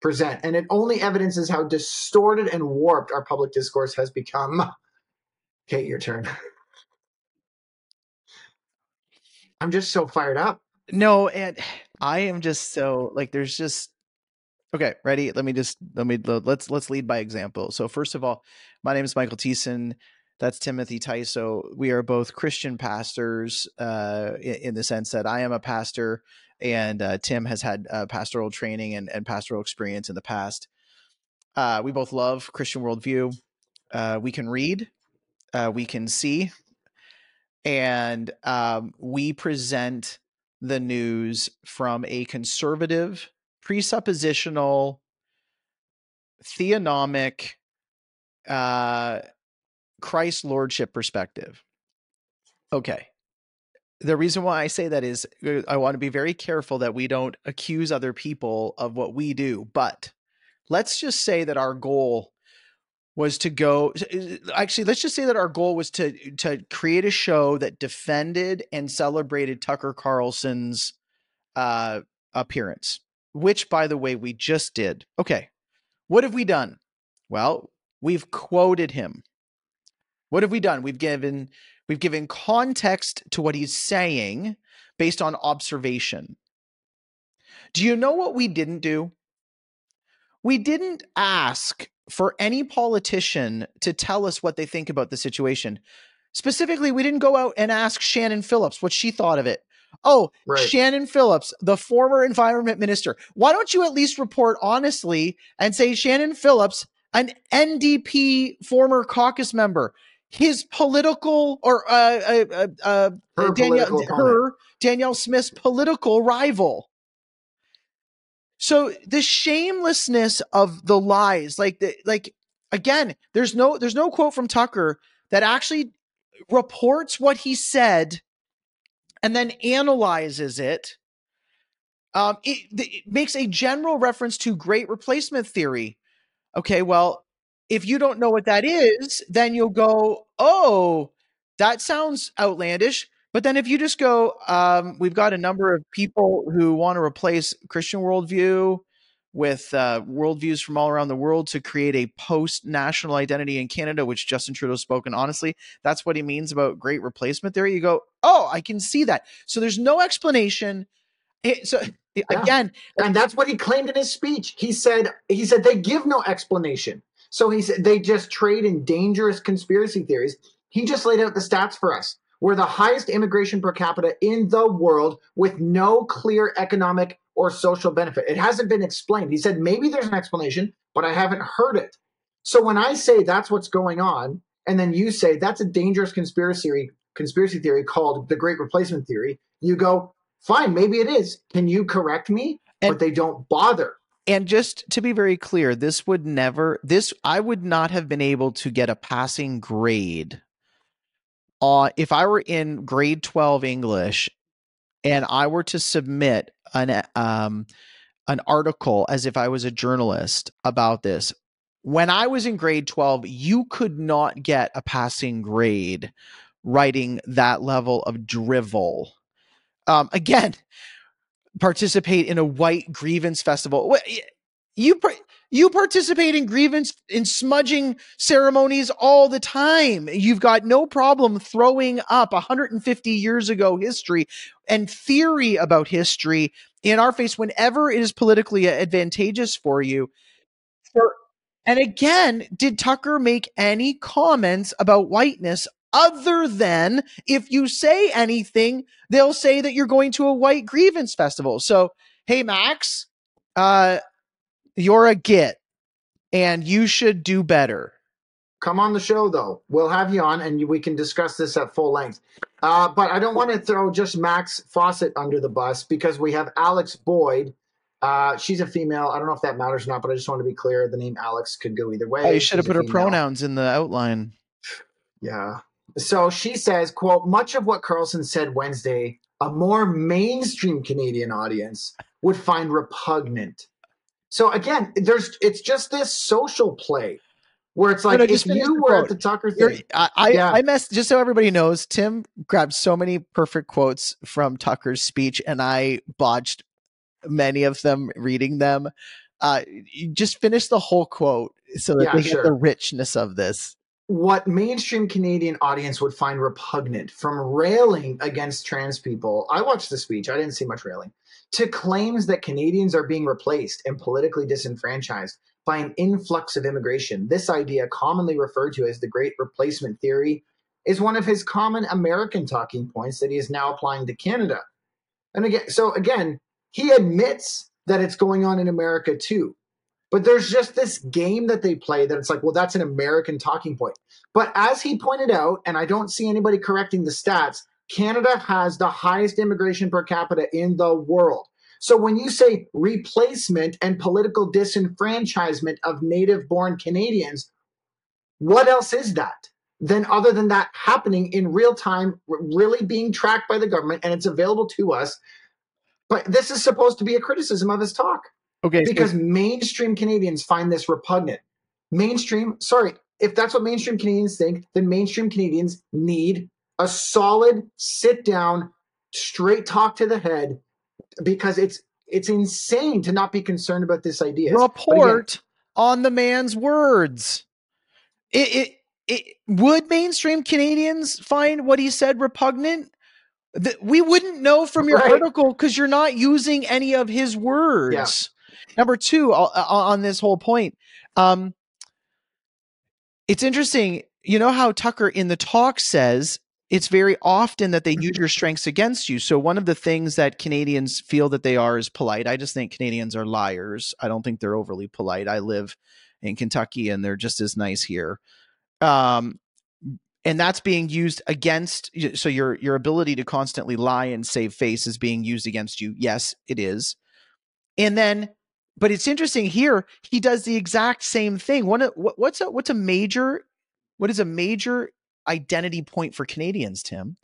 present. And it only evidences how distorted and warped our public discourse has become. Kate, your turn. I'm just so fired up. No, and I am just so, like, there's just, okay, ready? Let's lead by example. So first of all, my name is Michael Thiessen. That's Timothy Tyso. We are both Christian pastors in the sense that I am a pastor and Tim has had pastoral training and pastoral experience in the past. We both love Christian worldview. We can read, we can see, and we present the news from a conservative, presuppositional, theonomic, Christ lordship perspective. Okay. The reason why I say that is I want to be very careful that we don't accuse other people of what we do, but let's just say that our goal was to go, actually, let's just say that our goal was to create a show that defended and celebrated Tucker Carlson's appearance, which, by the way, we just did. Okay. What have we done? Well, we've quoted him. What have we done? We've given context to what he's saying based on observation. Do you know what we didn't do? We didn't ask for any politician to tell us what they think about the situation. Specifically, we didn't go out and ask Shannon Phillips what she thought of it. Oh, right. Shannon Phillips, the former environment minister. Why don't you at least report honestly and say Shannon Phillips, an NDP former caucus member, his political or Danielle Smith's political rival. So the shamelessness of the lies, like again, there's no quote from Tucker that actually reports what he said and then analyzes it. It makes a general reference to great replacement theory. Okay, well, if you don't know what that is, then you'll go, oh, that sounds outlandish. But then if you just go, we've got a number of people who want to replace Christian worldview with worldviews from all around the world to create a post-national identity in Canada, which Justin Trudeau spoke. And honestly, that's what he means about great replacement theory. You go, oh, I can see that. So there's no explanation. So again, yeah. And that's what he claimed in his speech. He said they give no explanation. So he said they just trade in dangerous conspiracy theories. He just laid out the stats for us. We're the highest immigration per capita in the world with no clear economic or social benefit. It hasn't been explained. He said, maybe there's an explanation, but I haven't heard it. So when I say that's what's going on, and then you say that's a dangerous conspiracy theory called the Great Replacement Theory, you go, fine, maybe it is. Can you correct me? But they don't bother. And just to be very clear, I would not have been able to get a passing grade if I were in grade 12 English and I were to submit an article as if I was a journalist about this. When I was in grade 12, you could not get a passing grade writing that level of drivel. Again, participate in a white grievance festival. You participate in grievance in smudging ceremonies all the time. You've got no problem throwing up 150 years ago history and theory about history in our face whenever it is politically advantageous for you. And again, did Tucker make any comments about whiteness? Other than if you say anything, they'll say that you're going to a white grievance festival. So, hey, Max, you're a git and you should do better. Come on the show, though. We'll have you on, and we can discuss this at full length. But I don't want to throw just Max Fawcett under the bus, because we have Alex Boyd. She's a female. I don't know if that matters or not, but I just want to be clear. The name Alex could go either way. Oh, you should have put her pronouns in the outline. Yeah. So she says, quote, much of what Carlson said Wednesday, a more mainstream Canadian audience would find repugnant. So again, it's just this social play. Where it's like, if you were at the Tucker thing. I messed, just so everybody knows, Tim grabbed so many perfect quotes from Tucker's speech, and I botched many of them reading them. You just finish the whole quote so that they get the richness of this. What mainstream Canadian audience would find repugnant, from railing against trans people. I watched the speech. I didn't see much railing. To claims that Canadians are being replaced and politically disenfranchised by an influx of immigration. This idea, commonly referred to as the Great Replacement Theory, is one of his common American talking points that he is now applying to Canada. And again, he admits that it's going on in America too. But there's just this game that they play that it's like, well, that's an American talking point. But as he pointed out, and I don't see anybody correcting the stats, Canada has the highest immigration per capita in the world. So when you say replacement and political disenfranchisement of native-born Canadians, what else is that? Then other than that happening in real time, really being tracked by the government, and it's available to us. But this is supposed to be a criticism of his talk. Okay. Because mainstream Canadians find this repugnant. If that's what mainstream Canadians think, then mainstream Canadians need a solid sit-down, straight talk to the head, because it's insane to not be concerned about this idea. Report on the man's words. Would mainstream Canadians find what he said repugnant? We wouldn't know from your article, because you're not using any of his words. Yeah. Number two, on this whole point, it's interesting. You know how Tucker in the talk says, it's very often that they use your strengths against you. So one of the things that Canadians feel that they are is polite. I just think Canadians are liars. I don't think they're overly polite. I live in Kentucky, and they're just as nice here. And that's being used against. So your ability to constantly lie and save face is being used against you. Yes, it is. And then, but it's interesting here, he does the exact same thing. What is a major identity point for Canadians, Tim?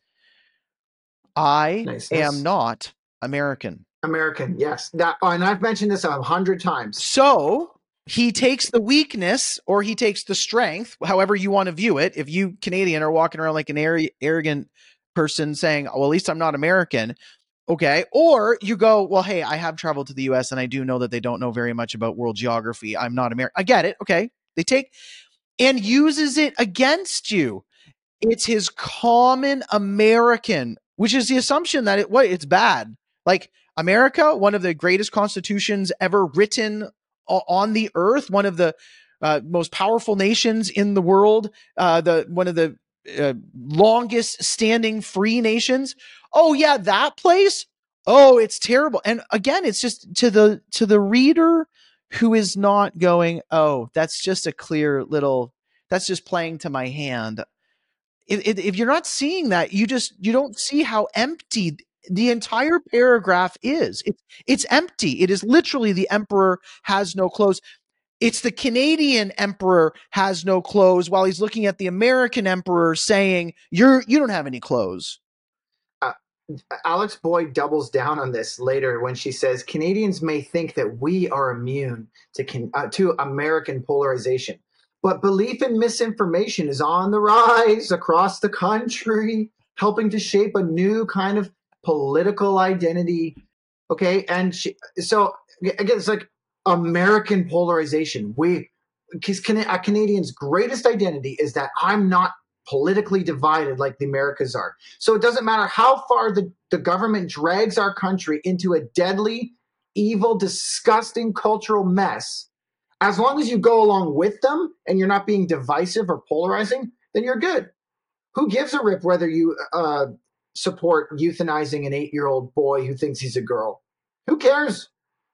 I am not American. Yes. And I've mentioned this 100 times. So he takes the weakness, or he takes the strength, however you want to view it. If you Canadian are walking around like an arrogant person saying, well, at least I'm not American. Okay. Or you go, well, hey, I have traveled to the US, and I do know that they don't know very much about world geography. I'm not American. I get it. Okay. They take and uses it against you. It's his common American, which is the assumption that it's bad. Like America, one of the greatest constitutions ever written on the earth, one of the most powerful nations in the world, one of the longest standing free nations. Oh yeah, that place. Oh, it's terrible. And again, it's just to the reader who is not going, oh, that's just a clear little. That's just playing to my hand. If you're not seeing that, you don't see how empty the entire paragraph is. It's empty. It is literally the emperor has no clothes. It's the Canadian emperor has no clothes while he's looking at the American emperor saying, you don't have any clothes. Alex Boyd doubles down on this later when she says, Canadians may think that we are immune to American polarization. But belief in misinformation is on the rise across the country, helping to shape a new kind of political identity. Okay. And so again, it's like American polarization. Because a Canadian's greatest identity is that I'm not politically divided like the Americas are. So it doesn't matter how far the government drags our country into a deadly, evil, disgusting cultural mess. As long as you go along with them and you're not being divisive or polarizing, then you're good. Who gives a rip whether you support euthanizing an 8-year-old boy who thinks he's a girl? Who cares,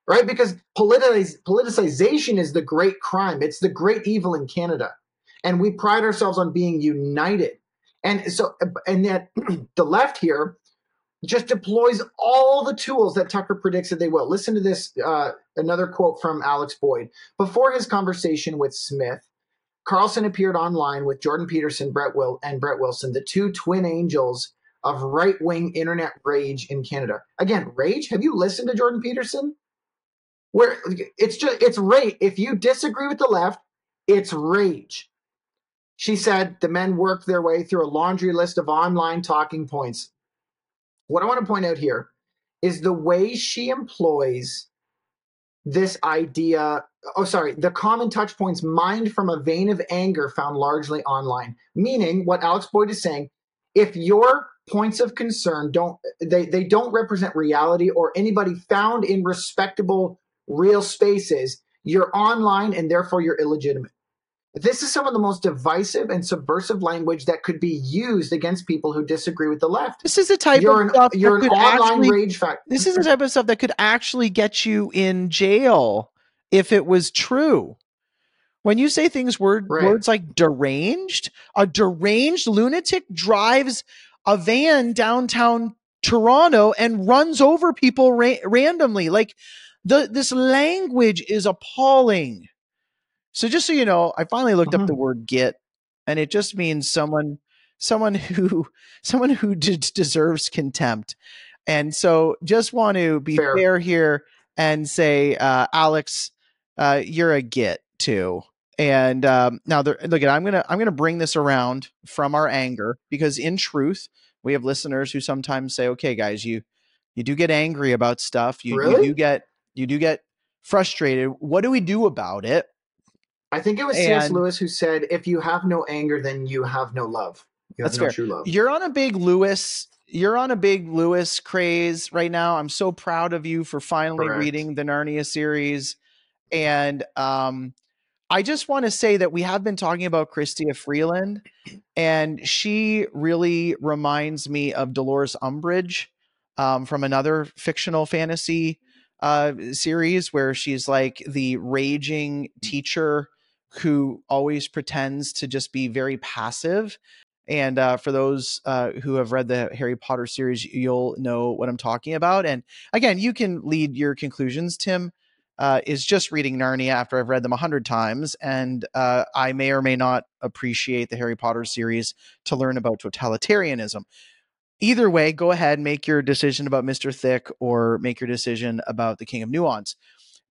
right? Because politicization is the great crime. It's the great evil in Canada. And we pride ourselves on being united. And so, and yet the left here just deploys all the tools that Tucker predicts that they will. Listen to this, another quote from Alex Boyd. Before his conversation with Smith, Carlson appeared online with Jordan Peterson, Brett Wilson, the two twin angels of right-wing internet rage in Canada. Again, rage? Have you listened to Jordan Peterson? Where it's just, it's rage. If you disagree with the left, it's rage. She said the men worked their way through a laundry list of online talking points. What I want to point out here is the way she employs this idea, the common touch points mined from a vein of anger found largely online. Meaning what Alex Boyd is saying, if your points of concern don't represent reality or anybody found in respectable real spaces, you're online and therefore you're illegitimate. This is some of the most divisive and subversive language that could be used against people who disagree with the left. This is a type of stuff that could actually, this is the type of stuff that could actually get you in jail if it was true. When you say things, words like deranged, a deranged lunatic drives a van downtown Toronto and runs over people randomly. Like this language is appalling. So just so you know, I finally looked up the word "git," and it just means someone who deserves contempt. And so, just want to be fair here and say, Alex, you're a git too. And now, look, I'm gonna bring this around from our anger, because in truth, we have listeners who sometimes say, "Okay, guys, you do get angry about stuff. You do get frustrated. What do we do about it?" I think it was C.S. Lewis who said, if you have no anger, then you have no love. You have no true love. You're on a big Lewis craze right now. I'm so proud of you for finally reading the Narnia series. And I just want to say that we have been talking about Chrystia Freeland, and she really reminds me of Dolores Umbridge from another fictional fantasy series where she's like the raging teacher who always pretends to just be very passive. And for those who have read the Harry Potter series, you'll know what I'm talking about. And again, you can lead your conclusions. Tim is just reading Narnia after I've read them 100 times. And I may or may not appreciate the Harry Potter series to learn about totalitarianism. Either way, go ahead and make your decision about Mr. Thick or make your decision about the King of Nuance.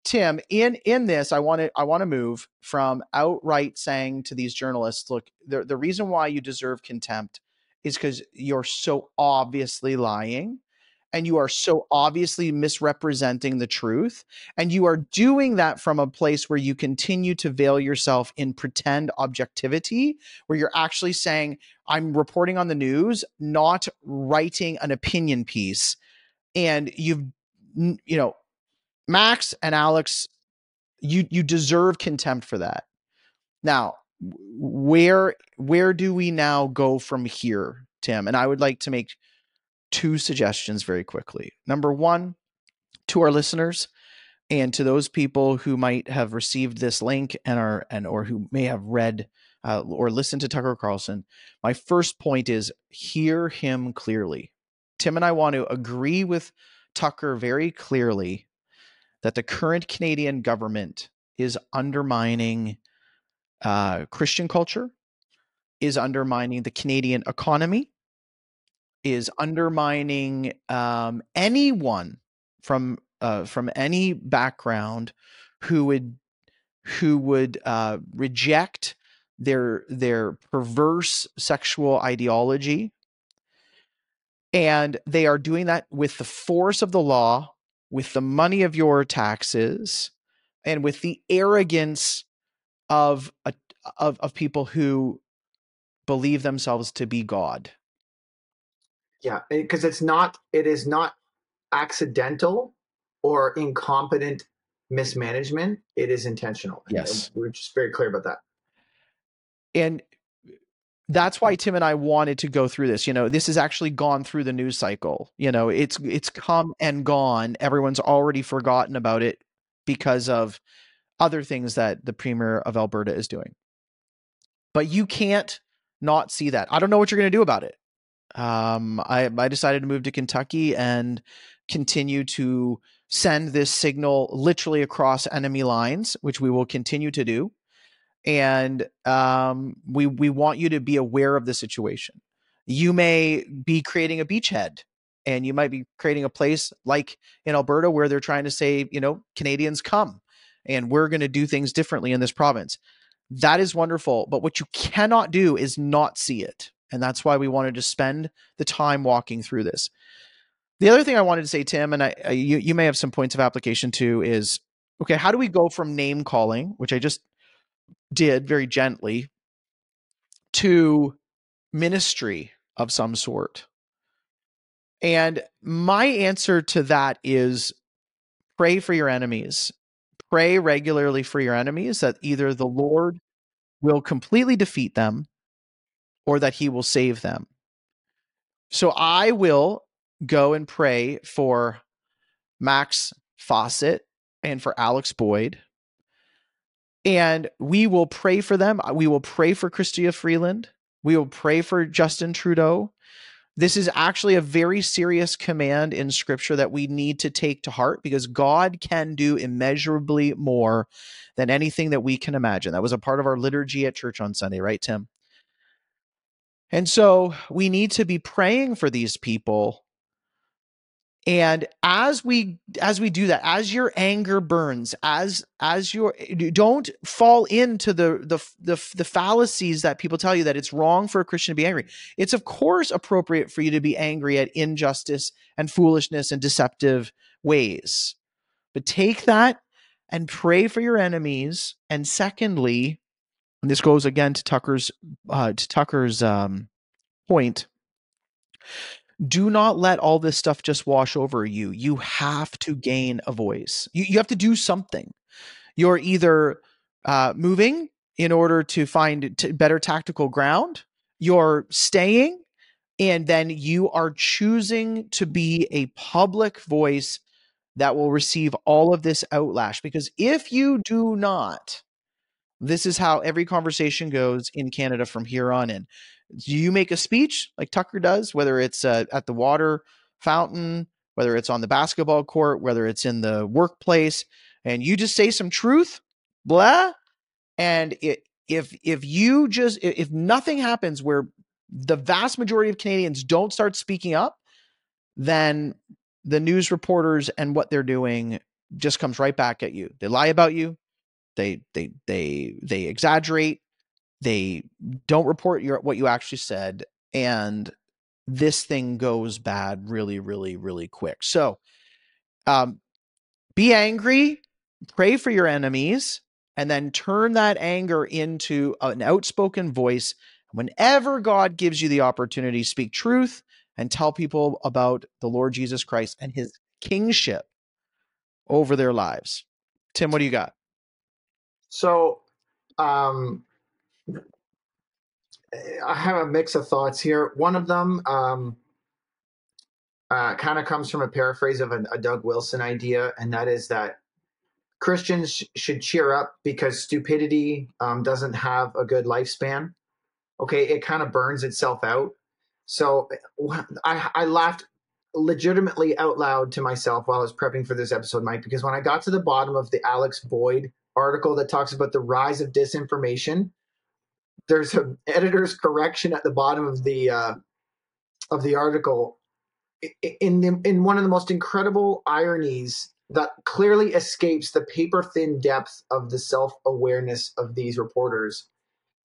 Tim, in this, I want to move from outright saying to these journalists, look, the reason why you deserve contempt is because you're so obviously lying and you are so obviously misrepresenting the truth. And you are doing that from a place where you continue to veil yourself in pretend objectivity, where you're actually saying, I'm reporting on the news, not writing an opinion piece. And you know, Max and Alex, you deserve contempt for that. Now, where do we now go from here, Tim? And I would like to make two suggestions very quickly. Number one, to our listeners and to those people who might have received this link or who may have read or listened to Tucker Carlson, my first point is hear him clearly. Tim and I want to agree with Tucker very clearly that the current Canadian government is undermining Christian culture, is undermining the Canadian economy, is undermining anyone from any background who would reject their perverse sexual ideology, and they are doing that with the force of the law, with the money of your taxes, and with the arrogance of people who believe themselves to be God. Yeah, because it is not accidental or incompetent mismanagement. It is intentional. Yes. We're just very clear about that. And that's why Tim and I wanted to go through this. You know, this has actually gone through the news cycle. You know, it's come and gone. Everyone's already forgotten about it because of other things that the Premier of Alberta is doing. But you can't not see that. I don't know what you're going to do about it. I decided to move to Kentucky and continue to send this signal literally across enemy lines, which we will continue to do. And we want you to be aware of the situation. You may be creating a beachhead, and you might be creating a place like in Alberta where they're trying to say, you know, Canadians come, and we're going to do things differently in this province. That is wonderful. But what you cannot do is not see it. And that's why we wanted to spend the time walking through this. The other thing I wanted to say, Tim, and you may have some points of application too, is, okay, how do we go from name calling, which I just did very gently, to ministry of some sort? And my answer to that is pray for your enemies. Pray regularly for your enemies that either the Lord will completely defeat them or that he will save them. So I will go and pray for Max Fawcett and for Alex Boyd. And we will pray for them. We will pray for Chrystia Freeland. We will pray for Justin Trudeau. This is actually a very serious command in Scripture that we need to take to heart, because God can do immeasurably more than anything that we can imagine. That was a part of our liturgy at church on Sunday, right, Tim? And so we need to be praying for these people. And as we do that, as your anger burns, don't fall into the fallacies that people tell you that it's wrong for a Christian to be angry. It's of course appropriate for you to be angry at injustice and foolishness and deceptive ways. But take that and pray for your enemies. And secondly, and this goes again to Tucker's point, do not let all this stuff just wash over you. You have to gain a voice. You have to do something. You're either moving in order to find better tactical ground. You're staying. And then you are choosing to be a public voice that will receive all of this outlash. Because if you do not, this is how every conversation goes in Canada from here on in. You make a speech like Tucker does, whether it's at the water fountain, whether it's on the basketball court, whether it's in the workplace, and you just say some truth, blah. And if nothing happens where the vast majority of Canadians don't start speaking up, then the news reporters and what they're doing just comes right back at you. They lie about you. They exaggerate. They don't report what you actually said, and this thing goes bad really, really, really quick. So be angry, pray for your enemies, and then turn that anger into an outspoken voice. Whenever God gives you the opportunity, speak truth and tell people about the Lord Jesus Christ and his kingship over their lives. Tim, what do you got? So, I have a mix of thoughts here. One of them kind of comes from a paraphrase of a Doug Wilson idea, and that is that Christians should cheer up because stupidity doesn't have a good lifespan. Okay, it kind of burns itself out. So I laughed legitimately out loud to myself while I was prepping for this episode, Mike, because when I got to the bottom of the Alex Boyd article that talks about the rise of disinformation, there's an editor's correction at the bottom of the article in one of the most incredible ironies that clearly escapes the paper-thin depth of the self-awareness of these reporters,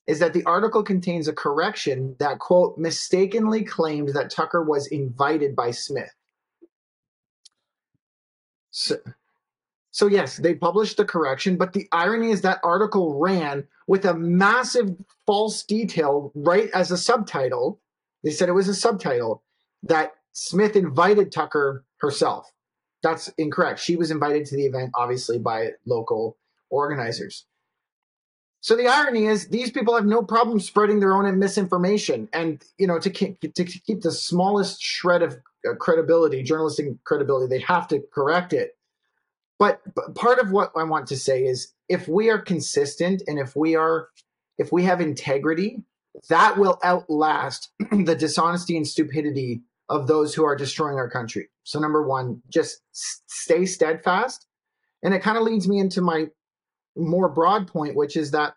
is that the article contains a correction that, quote, mistakenly claimed that Tucker was invited by Smith. So yes, they published the correction, but the irony is that article ran with a massive false detail right as a subtitle. They said it was a subtitle that Smith invited Tucker herself. That's incorrect. She was invited to the event, obviously, by local organizers. So the irony is these people have no problem spreading their own misinformation. And, you know, to keep the smallest shred of credibility, journalistic credibility, they have to correct it. But part of what I want to say is if we are consistent and if we are if we have integrity, that will outlast the dishonesty and stupidity of those who are destroying our country. So number one, just stay steadfast. And it kind of leads me into my more broad point, which is that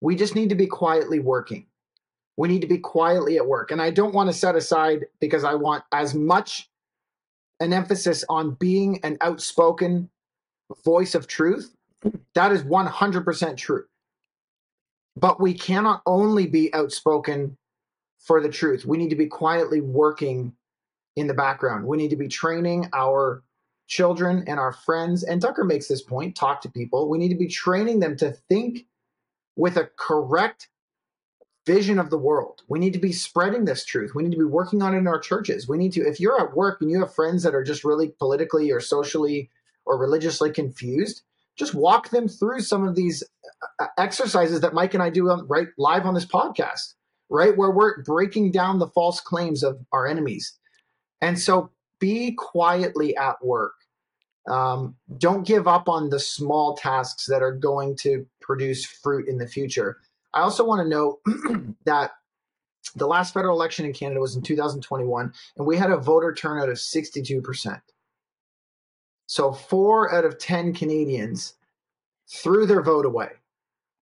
we just need to be quietly working. We need to be quietly at work. And I don't want to set aside, because I want as much an emphasis on being an outspoken voice of truth. That is 100% true. But we cannot only be outspoken for the truth. We need to be quietly working in the background. We need to be training our children and our friends. And Tucker makes this point, talk to people. We need to be training them to think with a correct vision of the world. We need to be spreading this truth. We need to be working on it in our churches. We need to, if you're at work and you have friends that are just really politically or socially or religiously confused, just walk them through some of these exercises that Mike and I do right live on this podcast, right? Where we're breaking down the false claims of our enemies. And so be quietly at work. Don't give up on the small tasks that are going to produce fruit in the future. I also want to note that the last federal election in Canada was in 2021, and we had a voter turnout of 62%. So 4 out of 10 Canadians threw their vote away.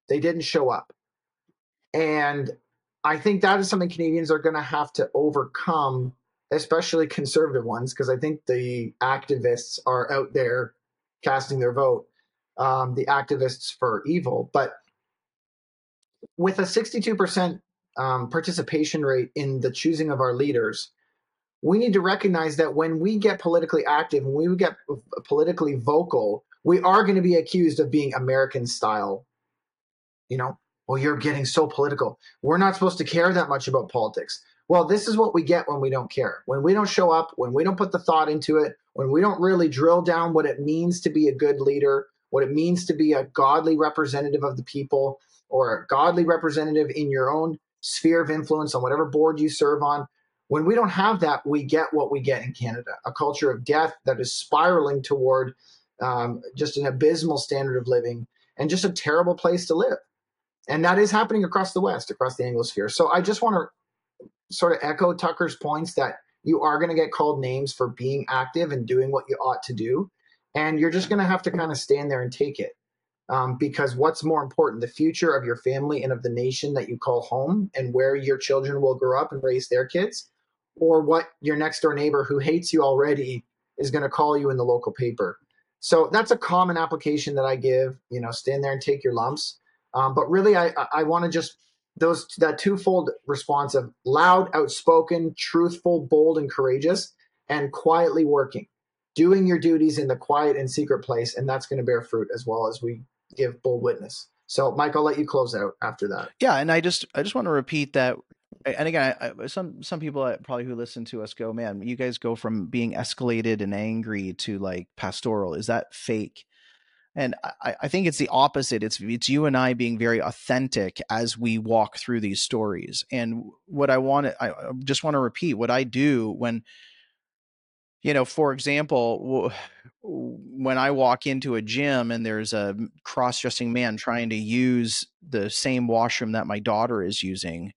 They didn't show up. And I think that is something Canadians are going to have to overcome, especially conservative ones, because I think the activists are out there casting their vote, the activists for evil. But with a 62% participation rate in the choosing of our leaders, we need to recognize that when we get politically active, when we get politically vocal, we are going to be accused of being American style. You know, oh, you're getting so political. We're not supposed to care that much about politics. Well, this is what we get when we don't care, when we don't show up, when we don't put the thought into it, when we don't really drill down what it means to be a good leader, what it means to be a godly representative of the people, or a godly representative in your own sphere of influence on whatever board you serve on. When we don't have that, we get what we get in Canada, a culture of death that is spiraling toward just an abysmal standard of living and just a terrible place to live. And that is happening across the West, across the Anglosphere. So I just want to sort of echo Tucker's points that you are going to get called names for being active and doing what you ought to do. And you're just going to have to kind of stand there and take it. Because what's more important, the future of your family and of the nation that you call home and where your children will grow up and raise their kids, or what your next door neighbor who hates you already is going to call you in the local paper. So that's a common application that I give, you know, stand there and take your lumps. But really, I want to just that twofold response of loud, outspoken, truthful, bold, and courageous, and quietly working, doing your duties in the quiet and secret place. And that's going to bear fruit as well as we give bold witness. So Mike, I'll let you close out after that. Yeah. And I just want to repeat that. And again, some people probably who listen to us go, man, you guys go from being escalated and angry to like pastoral. Is that fake? And I think it's the opposite. It's you and I being very authentic as we walk through these stories. And what I just want to repeat what I do when, you know, for example, when I walk into a gym and there's a cross-dressing man trying to use the same washroom that my daughter is using,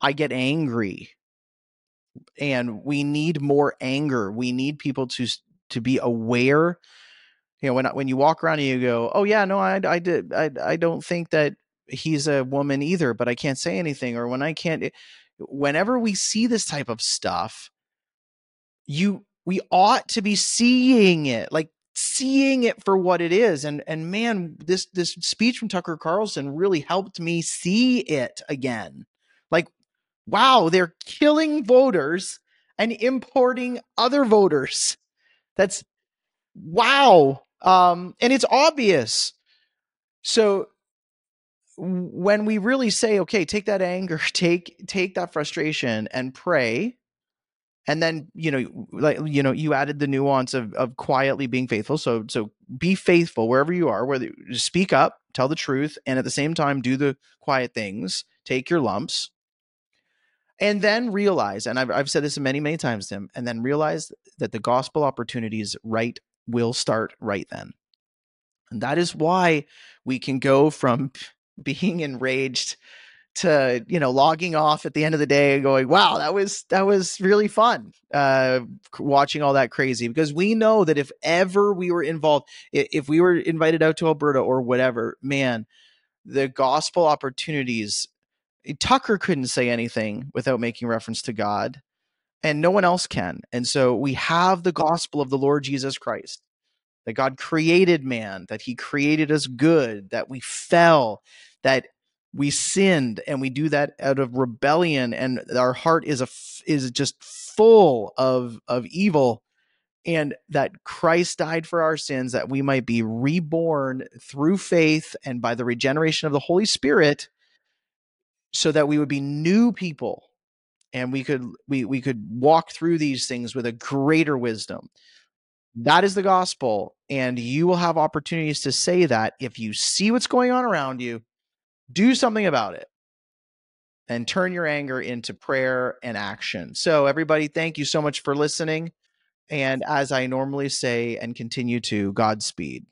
I get angry. And we need more anger. We need people to be aware. You know, when you walk around and you go, oh yeah, no, I don't think that he's a woman either, but I can't say anything. Or whenever we see this type of stuff, we ought to be seeing it, like seeing it for what it is. And man, this speech from Tucker Carlson really helped me see it again. Like, wow, they're killing voters and importing other voters. That's wow. And it's obvious. So when we really say, okay, take that anger, take that frustration and pray. And then, you know, like, you know, you added the nuance of quietly being faithful. So be faithful wherever you are, whether you speak up, tell the truth, and at the same time, do the quiet things, take your lumps, and then realize, and I've said this many, many times, Tim, and then realize that the gospel opportunities will start right then. And that is why we can go from being enraged to, you know, logging off at the end of the day and going, wow, that was really fun watching all that crazy, because we know that if ever we were involved, if we were invited out to Alberta or whatever, man, the gospel opportunities, Tucker couldn't say anything without making reference to God, and no one else can. And so we have the gospel of the Lord Jesus Christ, that God created man, that he created us good, that we fell, that we sinned, and we do that out of rebellion, and our heart is just full of evil, and that Christ died for our sins, that we might be reborn through faith and by the regeneration of the Holy Spirit, so that we would be new people, and we could walk through these things with a greater wisdom. That is the gospel, and you will have opportunities to say that if you see what's going on around you. Do something about it and turn your anger into prayer and action. So everybody, thank you so much for listening. And as I normally say and continue to, Godspeed.